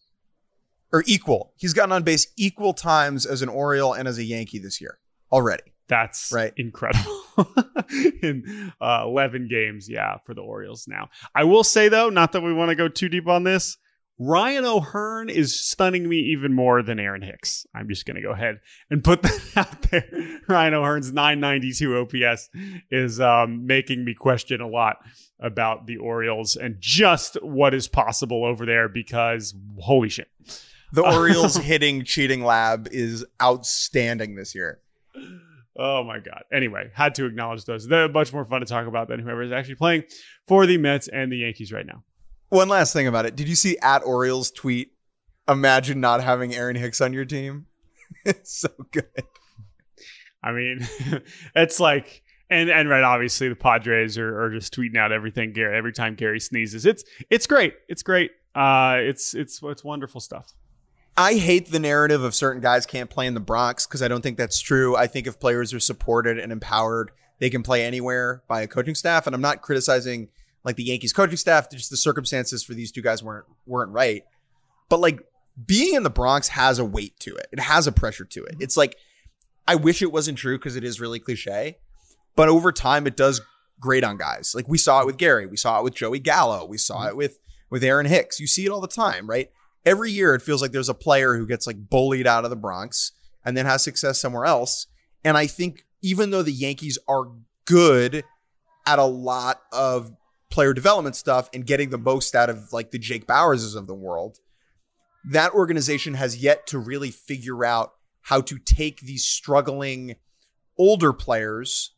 or equal. He's gotten on base equal times as an Oriole and as a Yankee this year already. That's right. Incredible. In 11 games. Yeah. For the Orioles now. I will say though, not that we want to go too deep on this. Ryan O'Hearn is stunning me even more than Aaron Hicks. I'm just going to go ahead and put that out there. Ryan O'Hearn's 992 OPS is making me question a lot about the Orioles and just what is possible over there because holy shit. The Orioles hitting cheating lab is outstanding this year. Oh my God. Anyway, had to acknowledge those. They're much more fun to talk about than whoever is actually playing for the Mets and the Yankees right now. One last thing about it. Did you see @Orioles tweet, imagine not having Aaron Hicks on your team? It's so good. I mean, it's like, and right, obviously the Padres are just tweeting out everything Gary every time Gary sneezes. It's great. It's great. It's wonderful stuff. I hate the narrative of certain guys can't play in the Bronx because I don't think that's true. I think if players are supported and empowered, they can play anywhere by a coaching staff. And I'm not criticizing like the Yankees coaching staff, just the circumstances for these two guys weren't right. But like being in the Bronx has a weight to it. It has a pressure to it. It's like, I wish it wasn't true because it is really cliche, but over time it does grate on guys. Like we saw it with Gary. We saw it with Joey Gallo. We saw it with Aaron Hicks. You see it all the time, right? Every year it feels like there's a player who gets like bullied out of the Bronx and then has success somewhere else. And I think even though the Yankees are good at a lot of player development stuff and getting the most out of like the Jake Bowers of the world, that organization has yet to really figure out how to take these struggling older players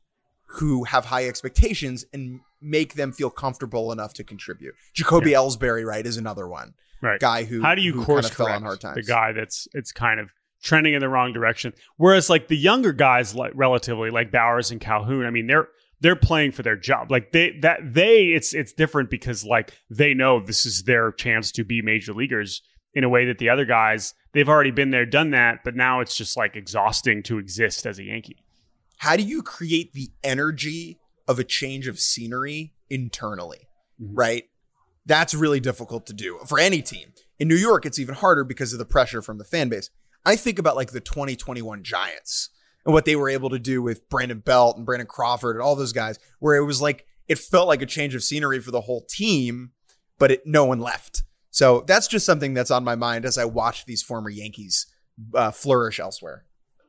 who have high expectations and make them feel comfortable enough to contribute. Jacoby Ellsbury, right, is another one. Right. Guy who, how do you course kind of fell on hard times. The guy that's, it's kind of trending in the wrong direction. Whereas like the younger guys, like relatively like Bowers and Calhoun, I mean, they're they're playing for their job. Like it's different because like they know this is their chance to be major leaguers in a way that the other guys, they've already been there, done that, but now it's just like exhausting to exist as a Yankee. How do you create the energy of a change of scenery internally, mm-hmm. right? That's really difficult to do for any team. In New York, it's even harder because of the pressure from the fan base. I think about like the 2021 Giants and what they were able to do with Brandon Belt and Brandon Crawford and all those guys, where it was like, it felt like a change of scenery for the whole team, but no one left. So that's just something that's on my mind as I watch these former Yankees flourish elsewhere.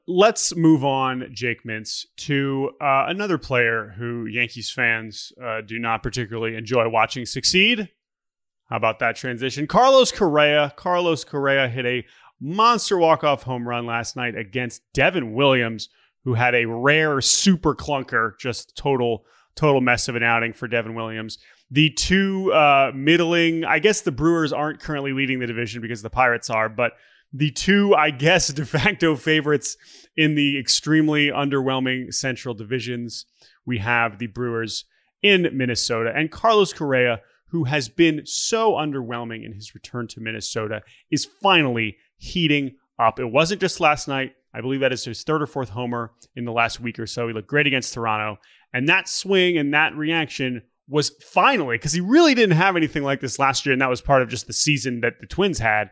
Let's move on, Jake Mintz, to another player who Yankees fans do not particularly enjoy watching succeed. How about that transition? Carlos Correa. Carlos Correa hit a monster walk-off home run last night against Devin Williams, who had a rare super clunker, just total mess of an outing for Devin Williams. The two middling, I guess the Brewers aren't currently leading the division because the Pirates are, but the two, I guess, de facto favorites in the extremely underwhelming Central divisions, we have the Brewers in Minnesota. And Carlos Correa, who has been so underwhelming in his return to Minnesota, is finally heating up. It wasn't just last night. I believe that is his third or fourth homer in the last week or so. He looked great against Toronto. And that swing and that reaction was finally, because he really didn't have anything like this last year, and that was part of just the season that the Twins had.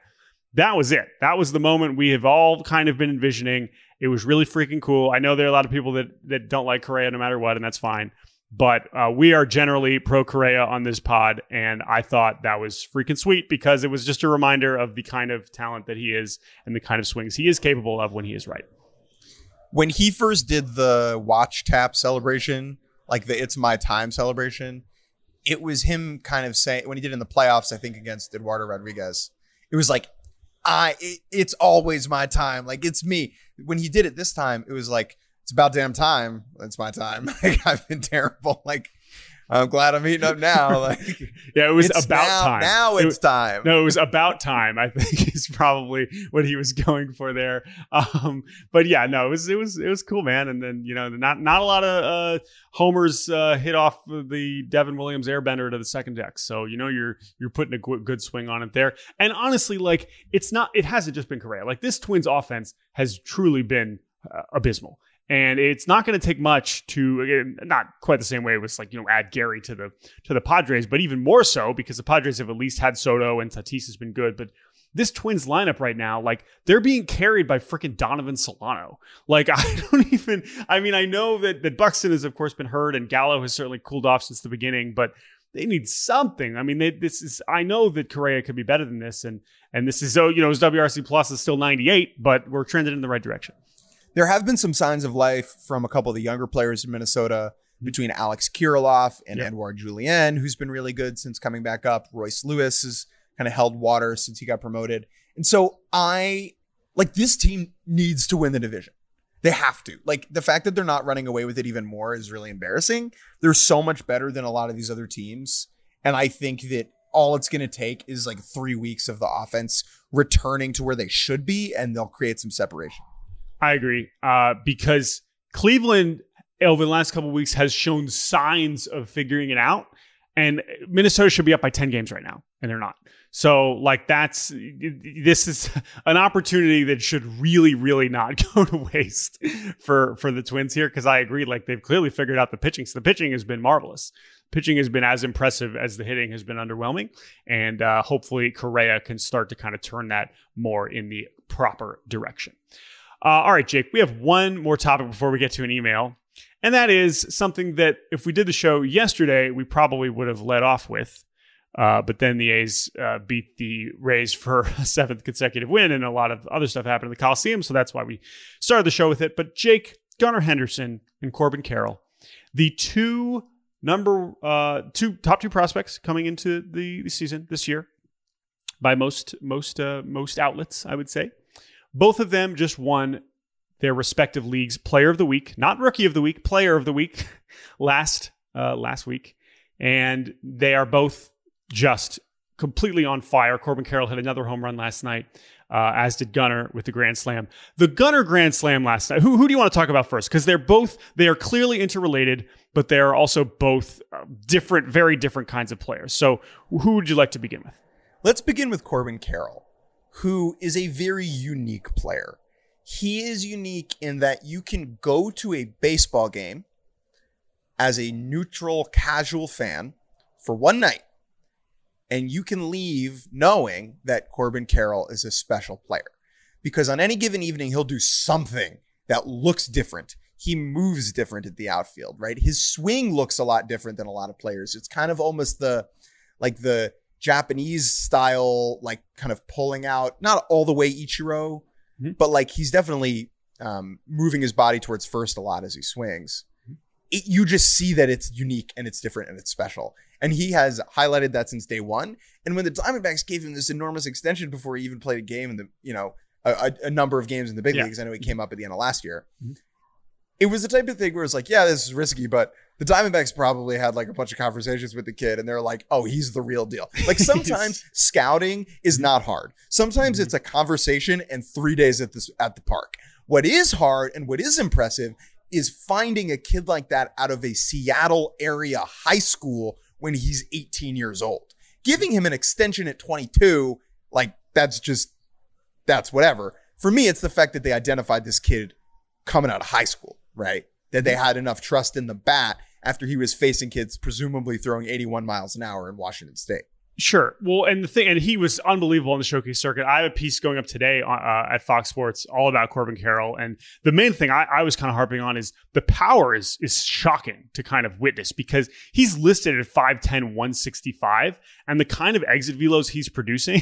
That was it. That was the moment we have all kind of been envisioning. It was really freaking cool. I know there are a lot of people that don't like Correa no matter what, and that's fine. But we are generally pro Correa on this pod, and I thought that was freaking sweet because it was just a reminder of the kind of talent that he is and the kind of swings he is capable of when he is right. When he first did the watch tap celebration, like the It's My Time celebration, it was him kind of saying, when he did in the playoffs, I think against Eduardo Rodriguez, it was like, it's always my time. Like, it's me. When he did it this time, it was like, it's about damn time. It's my time. Like, I've been terrible. Like, I'm glad I'm eating up now. Like, yeah, it was about time. Now it's time. No, it was about time, I think, is probably what he was going for there. But yeah, no, it was cool, man. And then, you know, not a lot of homers hit off the Devin Williams airbender to the second deck. So, you know, you're putting a good swing on it there. And honestly, like, it hasn't just been Correa. Like, this Twins offense has truly been abysmal. And it's not going to take much to, not quite the same way it was like, you know, add Gary to the Padres, but even more so because the Padres have at least had Soto and Tatis has been good. But this Twins lineup right now, like, they're being carried by freaking Donovan Solano. Like, I know that Buxton has, of course, been hurt and Gallo has certainly cooled off since the beginning, but they need something. I mean, I know that Correa could be better than this. And this is, so, you know, his WRC plus is still 98, but we're trending in the right direction. There have been some signs of life from a couple of the younger players in Minnesota between Alex Kirilloff and Edouard Julien, who's been really good since coming back up. Royce Lewis has kind of held water since he got promoted. And so this team needs to win the division. They have to. Like, the fact that they're not running away with it even more is really embarrassing. They're so much better than a lot of these other teams. And I think that all it's going to take is like 3 weeks of the offense returning to where they should be, and they'll create some separation. I agree, because Cleveland over the last couple of weeks has shown signs of figuring it out, and Minnesota should be up by 10 games right now, and they're not. So, like, this is an opportunity that should really, really not go to waste for the Twins here, because I agree, like, they've clearly figured out the pitching. So the pitching has been marvelous. Pitching has been as impressive as the hitting has been underwhelming, and hopefully Correa can start to kind of turn that more in the proper direction. All right, Jake, we have one more topic before we get to an email, and that is something that if we did the show yesterday, we probably would have led off with, but then the A's beat the Rays for a seventh consecutive win, and a lot of other stuff happened in the Coliseum, so that's why we started the show with it. But Jake, Gunnar Henderson and Corbin Carroll, the top two prospects coming into the season this year by most outlets, I would say. Both of them just won their respective leagues player of the week, not rookie of the week, player of the week last week. And they are both just completely on fire. Corbin Carroll hit another home run last night. as did Gunner with the grand slam. The Gunner grand slam last night. Who do you want to talk about first? Because they are clearly interrelated, but they are also both different, very different kinds of players. So who would you like to begin with? Let's begin with Corbin Carroll, who is a very unique player. He is unique in that you can go to a baseball game as a neutral, casual fan for one night, and you can leave knowing that Corbin Carroll is a special player, because on any given evening, he'll do something that looks different. He moves different at the outfield, right? His swing looks a lot different than a lot of players. It's kind of almost the Japanese style, like kind of pulling out, not all the way Ichiro, mm-hmm. but like he's definitely moving his body towards first a lot as he swings. You just see that it's unique and it's different and it's special. And he has highlighted that since day one. And when the Diamondbacks gave him this enormous extension before he even played a game in the, a number of games in the big leagues, I know he came up at the end of last year. Mm-hmm. It was the type of thing where it's like, yeah, this is risky, but the Diamondbacks probably had like a bunch of conversations with the kid and they're like, oh, he's the real deal. Like sometimes scouting is not hard. Sometimes it's a conversation and 3 days at the park. What is hard and what is impressive is finding a kid like that out of a Seattle area high school when he's 18 years old. Giving him an extension at 22, like that's whatever. For me, it's the fact that they identified this kid coming out of high school, right? That they had enough trust in the bat after he was facing kids presumably throwing 81 miles an hour in Washington State. Sure. Well, and he was unbelievable on the showcase circuit. I have a piece going up today at Fox Sports all about Corbin Carroll. And the main thing I was kind of harping on is the power is shocking to kind of witness, because he's listed at 5'10", 165. And the kind of exit velos he's producing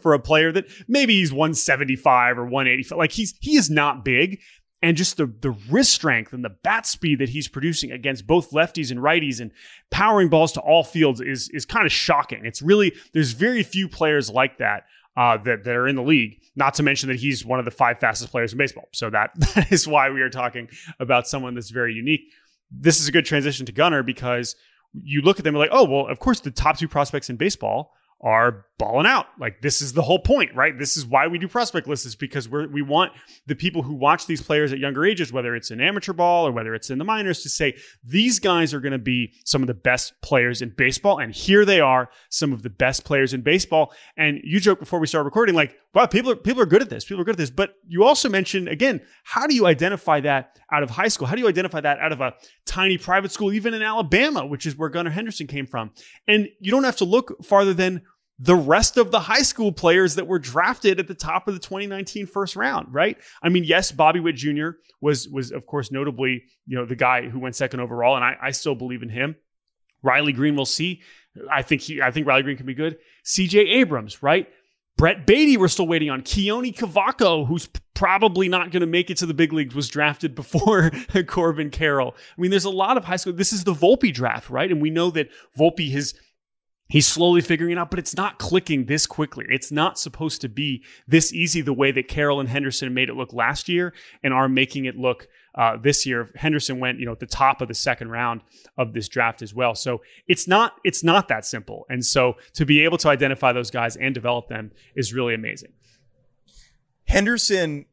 for a player that maybe he's 175 or 185. Like he is not big. And just the wrist strength and the bat speed that he's producing against both lefties and righties and powering balls to all fields is kind of shocking. It's really, there's very few players like that that are in the league, not to mention that he's one of the 5 fastest players in baseball. So that is why we are talking about someone that's very unique. This is a good transition to Gunner, because you look at them like, oh, well, of course the top 2 prospects in baseball are balling out. Like, this is the whole point, right? This is why we do prospect lists, is because we want the people who watch these players at younger ages, whether it's in amateur ball or whether it's in the minors, to say, these guys are going to be some of the best players in baseball. And here they are, some of the best players in baseball. And you joked before we started recording, like, wow, people are good at this. People are good at this. But you also mentioned, again, how do you identify that out of high school? How do you identify that out of a tiny private school, even in Alabama, which is where Gunnar Henderson came from? And you don't have to look farther than the rest of the high school players that were drafted at the top of the 2019 first round, right? I mean, yes, Bobby Witt Jr. was of course, notably, the guy who went second overall, and I still believe in him. Riley Green, we'll see. I think Riley Green can be good. C.J. Abrams, right? Brett Beatty, we're still waiting on. Keone Cavaco, who's probably not going to make it to the big leagues, was drafted before Corbin Carroll. I mean, there's a lot of high school. This is the Volpe draft, right? And we know that Volpe He's slowly figuring it out, but it's not clicking this quickly. It's not supposed to be this easy the way that Carroll and Henderson made it look last year and are making it look this year. Henderson went, at the top of the second round of this draft as well. So it's not that simple. And so to be able to identify those guys and develop them is really amazing. Henderson,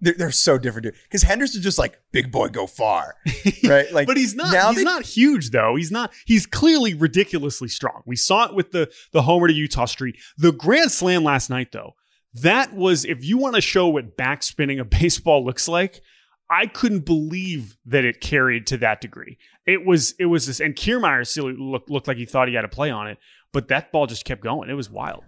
they're so different, dude. Because Henderson's just like, big boy, go far, right? Like, but he's not. He's not huge, though. He's not. He's clearly ridiculously strong. We saw it with the homer to Utah Street, the grand slam last night, though. That was, if you want to show what backspinning a baseball looks like, I couldn't believe that it carried to that degree. It was this, and Kiermaier still looked like he thought he had a play on it, but that ball just kept going. It was wild.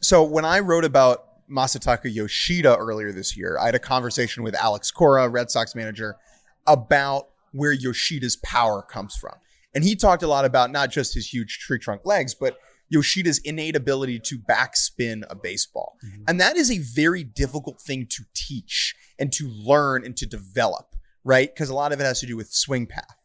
So when I wrote about Masataka Yoshida earlier this year, I had a conversation with Alex Cora, Red Sox manager, about where Yoshida's power comes from. And he talked a lot about not just his huge tree trunk legs, but Yoshida's innate ability to backspin a baseball. Mm-hmm. And that is a very difficult thing to teach and to learn and to develop, right? Because a lot of it has to do with swing path.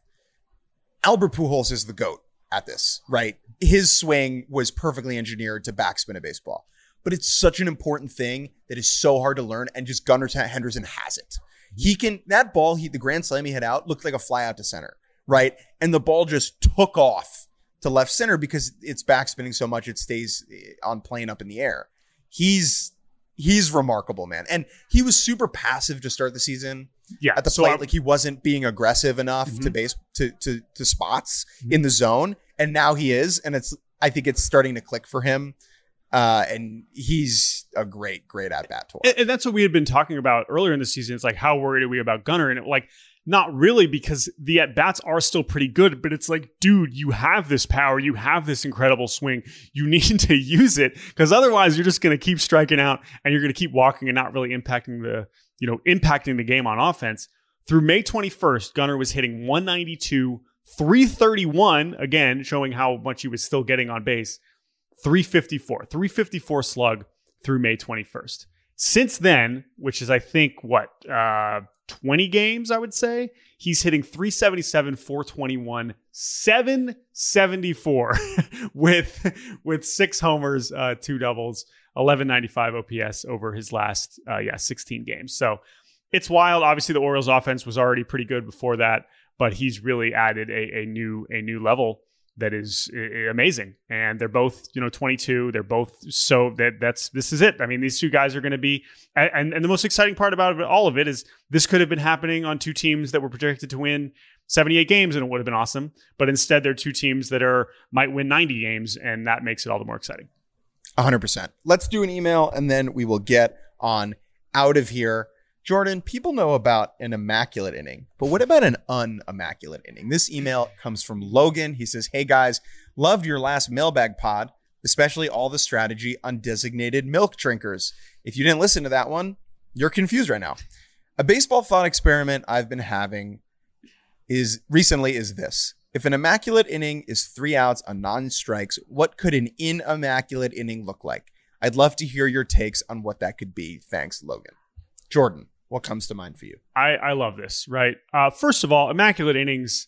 Albert Pujols is the GOAT at this, right? His swing was perfectly engineered to backspin a baseball. But it's such an important thing that is so hard to learn, and just Gunnar Henderson has it. He can, that ball, the grand slam he hit out looked like a fly out to center, right? And the ball just took off to left center because it's backspinning so much it stays on plane up in the air. He's he's remarkable, man. And he was super passive to start the season. Yeah, at the plate, like he wasn't being aggressive enough to base to spots in the zone, and now he is, and it's I think it's starting to click for him. And he's a great at bat tour. And that's what we had been talking about earlier in the season. It's like, how worried are we about Gunner? And it, like, not really, because the at bats are still pretty good, but it's like, dude, you have this power, you have this incredible swing, you need to use it, because otherwise you're just going to keep striking out and you're going to keep walking and not really impacting the, you know, impacting the game on offense. Through May 21st, Gunner was hitting 192, 331, again, showing how much he was still getting on base. 354 slug through May 21st. Since then, which is, I think, 20 games, I would say, he's hitting 377, 421, 774 with six homers, two doubles, 1195 OPS over his last 16 games. So it's wild. Obviously, the Orioles offense was already pretty good before that, but he's really added a new level that is amazing. And they're both, 22. They're both, so this is it. I mean, these two guys are going to be, and the most exciting part about all of it is this could have been happening on two teams that were projected to win 78 games, and it would have been awesome. But instead, they're two teams that might win 90 games, and that makes it all the more exciting. 100%. Let's do an email, and then we will get on out of here. Jordan, people know about an immaculate inning, but what about an un-immaculate inning? This email comes from Logan. He says, hey guys, loved your last mailbag pod, especially all the strategy on designated milk drinkers. If you didn't listen to that one, you're confused right now. A baseball thought experiment I've been having is this. If an immaculate inning is 3 outs on non-strikes, what could an in-immaculate inning look like? I'd love to hear your takes on what that could be. Thanks, Logan. Jordan, what comes to mind for you? I love this, right? First of all, immaculate innings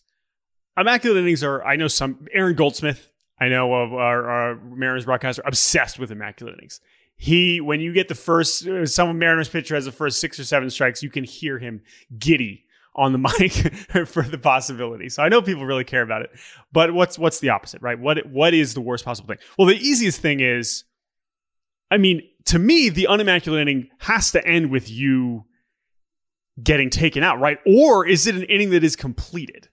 are, I know some, Aaron Goldsmith, I know of our Mariners broadcaster, obsessed with immaculate innings. When you get some Mariners pitcher has the first 6 or 7 strikes, you can hear him giddy on the mic for the possibility. So I know people really care about it, but what's the opposite, right? What is the worst possible thing? Well, the easiest thing is, I mean, to me, the unimmaculate inning has to end with you getting taken out, right? Or is it an inning that is completed?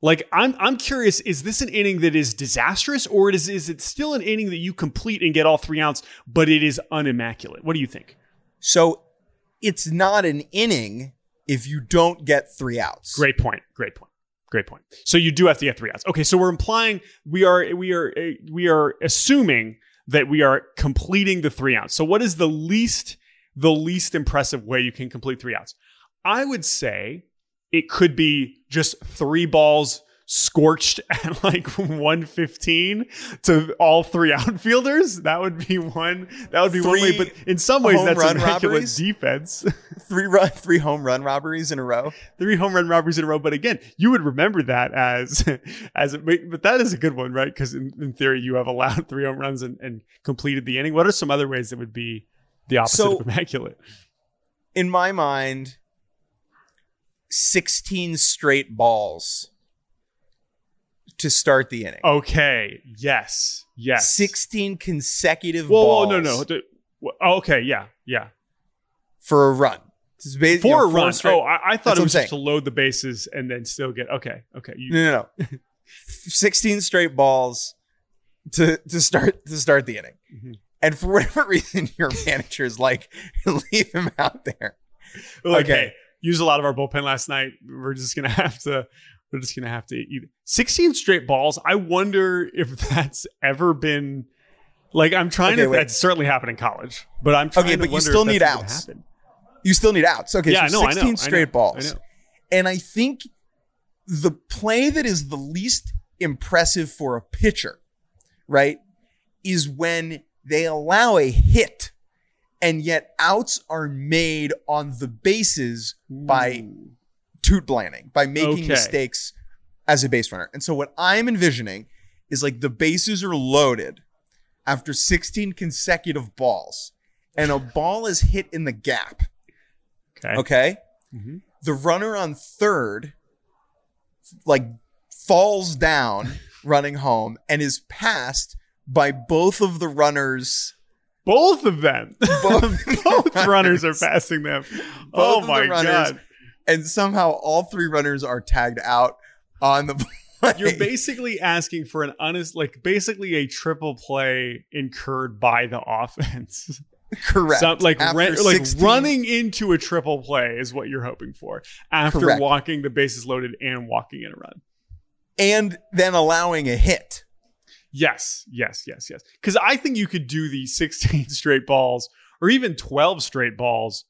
Like, I'm curious, is this an inning that is disastrous, or is it still an inning that you complete and get all 3 outs, but it is unimmaculate? What do you think? So it's not an inning if you don't get 3 outs. Great point. So you do have to get 3 outs. Okay, so we're implying we are assuming that we are completing the 3 outs. So what is the least impressive way you can complete 3 outs? I would say it could be just 3 balls scorched at like 115 to all 3 outfielders. That would be one way, but in some ways that's immaculate defense. 3 home run robberies in a row. But again, you would remember that but that is a good one, right? Because in theory, you have allowed 3 home runs and completed the inning. What are some other ways that would be the opposite of immaculate? In my mind, 16 straight balls to start the inning. Okay. Yes. 16 consecutive balls. No. Okay. Yeah. For a run. For a run. Straight. Oh, I thought it was just to load the bases and then still get. Okay. No. 16 straight balls to start the inning, and for whatever reason, your manager is like, leave him out there. Like, okay. Hey, use a lot of our bullpen last night. We're just going to have to eat 16 straight balls. I wonder if that's ever been like, that's certainly happened in college, but I'm trying to wonder if that's going to happen. You still need outs. Okay. Yeah, so 16 straight balls. And I think the play that is the least impressive for a pitcher, right, is when they allow a hit and yet outs are made on the bases by toot-blanning, by making mistakes as a base runner. And so what I'm envisioning is like the bases are loaded after 16 consecutive balls, and a ball is hit in the gap. Okay? Mm-hmm. The runner on third like falls down running home and is passed by both of the runners Both of them. Both runners are passing them. Both God. And somehow all three runners are tagged out on the play. You're basically asking for an honest, like basically a triple play incurred by the offense. Correct. So, like, running into a triple play is what you're hoping for after walking the bases loaded and walking in a run. And then allowing a hit. Yes. Because I think you could do the 16 straight balls or even 12 straight balls,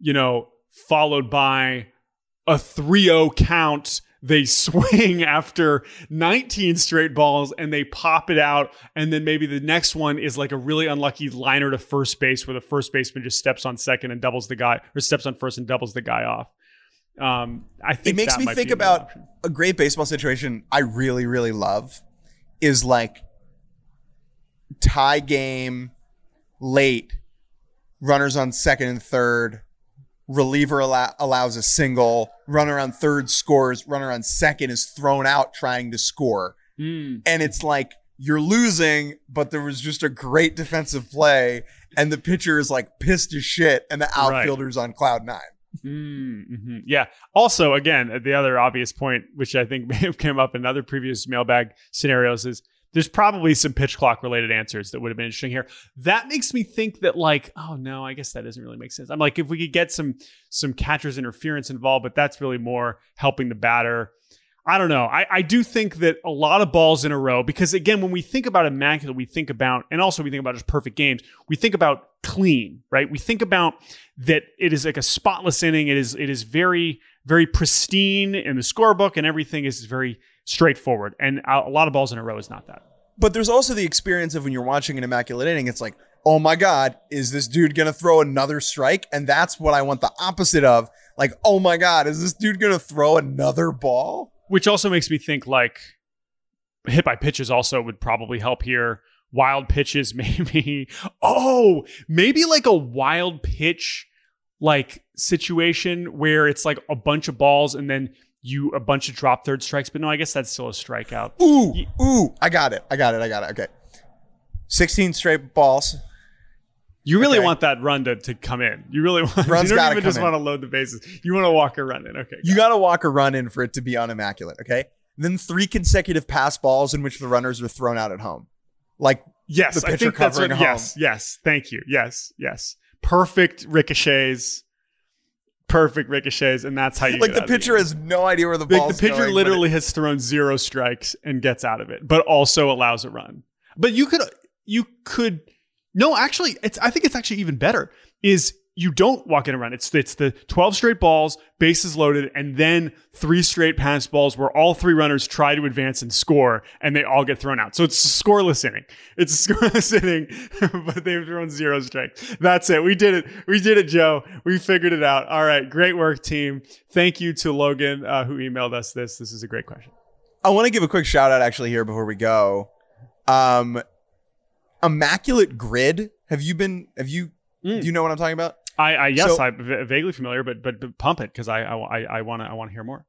you know, followed by a 3-0 count. They swing after 19 straight balls and they pop it out. And then maybe the next one is like a really unlucky liner to first base where the first baseman just steps on second and doubles the guy, or steps on first and doubles the guy off. I think it makes me think about a great baseball situation I really, really love is like tie game late, runners on second and third. Reliever allows a single, runner on third scores, runner on second is thrown out trying to score. And it's like you're losing, but there was just a great defensive play and the pitcher is like pissed as shit and the outfielder's on cloud nine. Mm-hmm. Yeah. Also, again, the other obvious point, which I think may have come up in other previous mailbag scenarios, is there's probably some pitch clock related answers that would have been interesting here. That makes me think that like, oh no, I guess that doesn't really make sense. I'm like, if we could get some catcher's interference involved, but that's really more helping the batter. I don't know. I do think that a lot of balls in a row, because again, when we think about immaculate, we think about, and also we think about just perfect games. We think about clean, right? We think about that it is like a spotless inning. It is very, very pristine in the scorebook and everything is very straightforward, and a lot of balls in a row is not that. But there's also the experience of when you're watching an immaculate inning, it's like, oh my God, is this dude going to throw another strike? And that's what I want the opposite of. Like, oh my God, is this dude going to throw another ball? Which also makes me think like hit by pitches also would probably help here. Wild pitches, maybe. Oh, maybe like a wild pitch like situation where it's like a bunch of balls and then a bunch of drop third strikes, but no, I guess that's still a strikeout. Ooh, I got it. Okay. 16 straight balls. You really want that run to come in. You really want, Run's you don't even just in. Want to load the bases. You want to walk a run in. Okay. You got to walk a run in for it to be on immaculate. Okay. And then 3 consecutive pass balls in which the runners are thrown out at home. Like, yes, the pitcher I think covering home. Yes. Thank you. Yes. Perfect ricochets, and that's how you like the pitcher has no idea where the ball is. The pitcher literally has thrown 0 strikes and gets out of it, but also allows a run. But you could no, actually, I think it's actually even better is you don't walk in a run. It's the 12 straight balls, bases loaded, and then 3 straight pass balls where all 3 runners try to advance and score, and they all get thrown out. So it's a scoreless inning. But they've thrown 0 strikes. That's it. We did it, Joe. We figured it out. All right. Great work, team. Thank you to Logan, who emailed us this. This is a great question. I want to give a quick shout out actually here before we go. Immaculate Grid. Do you know what I'm talking about? I'm vaguely familiar, but pump it because I want to hear more.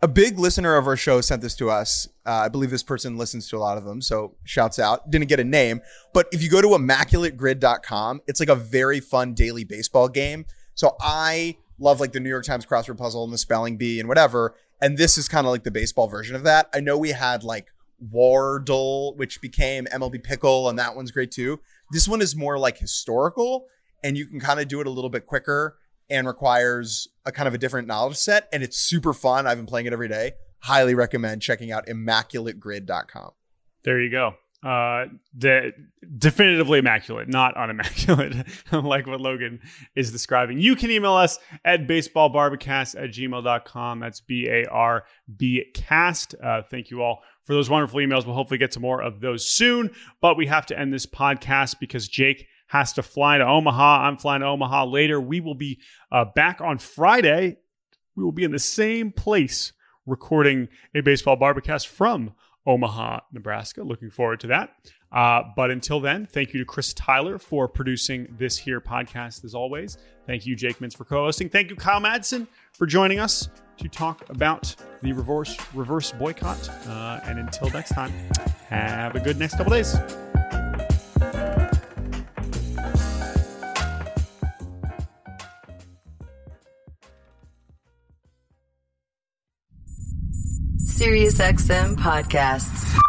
A big listener of our show sent this to us. I believe this person listens to a lot of them, so shouts out. Didn't get a name, but if you go to immaculategrid.com, it's like a very fun daily baseball game. So I love like the New York Times crossword puzzle and the spelling bee and whatever, and this is kind of like the baseball version of that. I know we had like Wardle, which became MLB Pickle, and that one's great too. This one is more like historical, and you can kind of do it a little bit quicker and requires a kind of a different knowledge set. And it's super fun. I've been playing it every day. Highly recommend checking out immaculategrid.com. There you go. Definitively immaculate, not unimmaculate, like what Logan is describing. You can email us at baseballbarbcast@gmail.com. That's BARBcast. Thank you all for those wonderful emails. We'll hopefully get some more of those soon. But we have to end this podcast because Jake has to fly to Omaha. I'm flying to Omaha later. We will be back on Friday. We will be in the same place recording a Baseball Bar-B-Cast from Omaha, Nebraska. Looking forward to that. But until then, thank you to Chris Tyler for producing this here podcast as always. Thank you, Jake Mintz, for co-hosting. Thank you, Kyle Madson, for joining us to talk about the reverse boycott. And until next time, have a good next couple days. SiriusXM podcasts.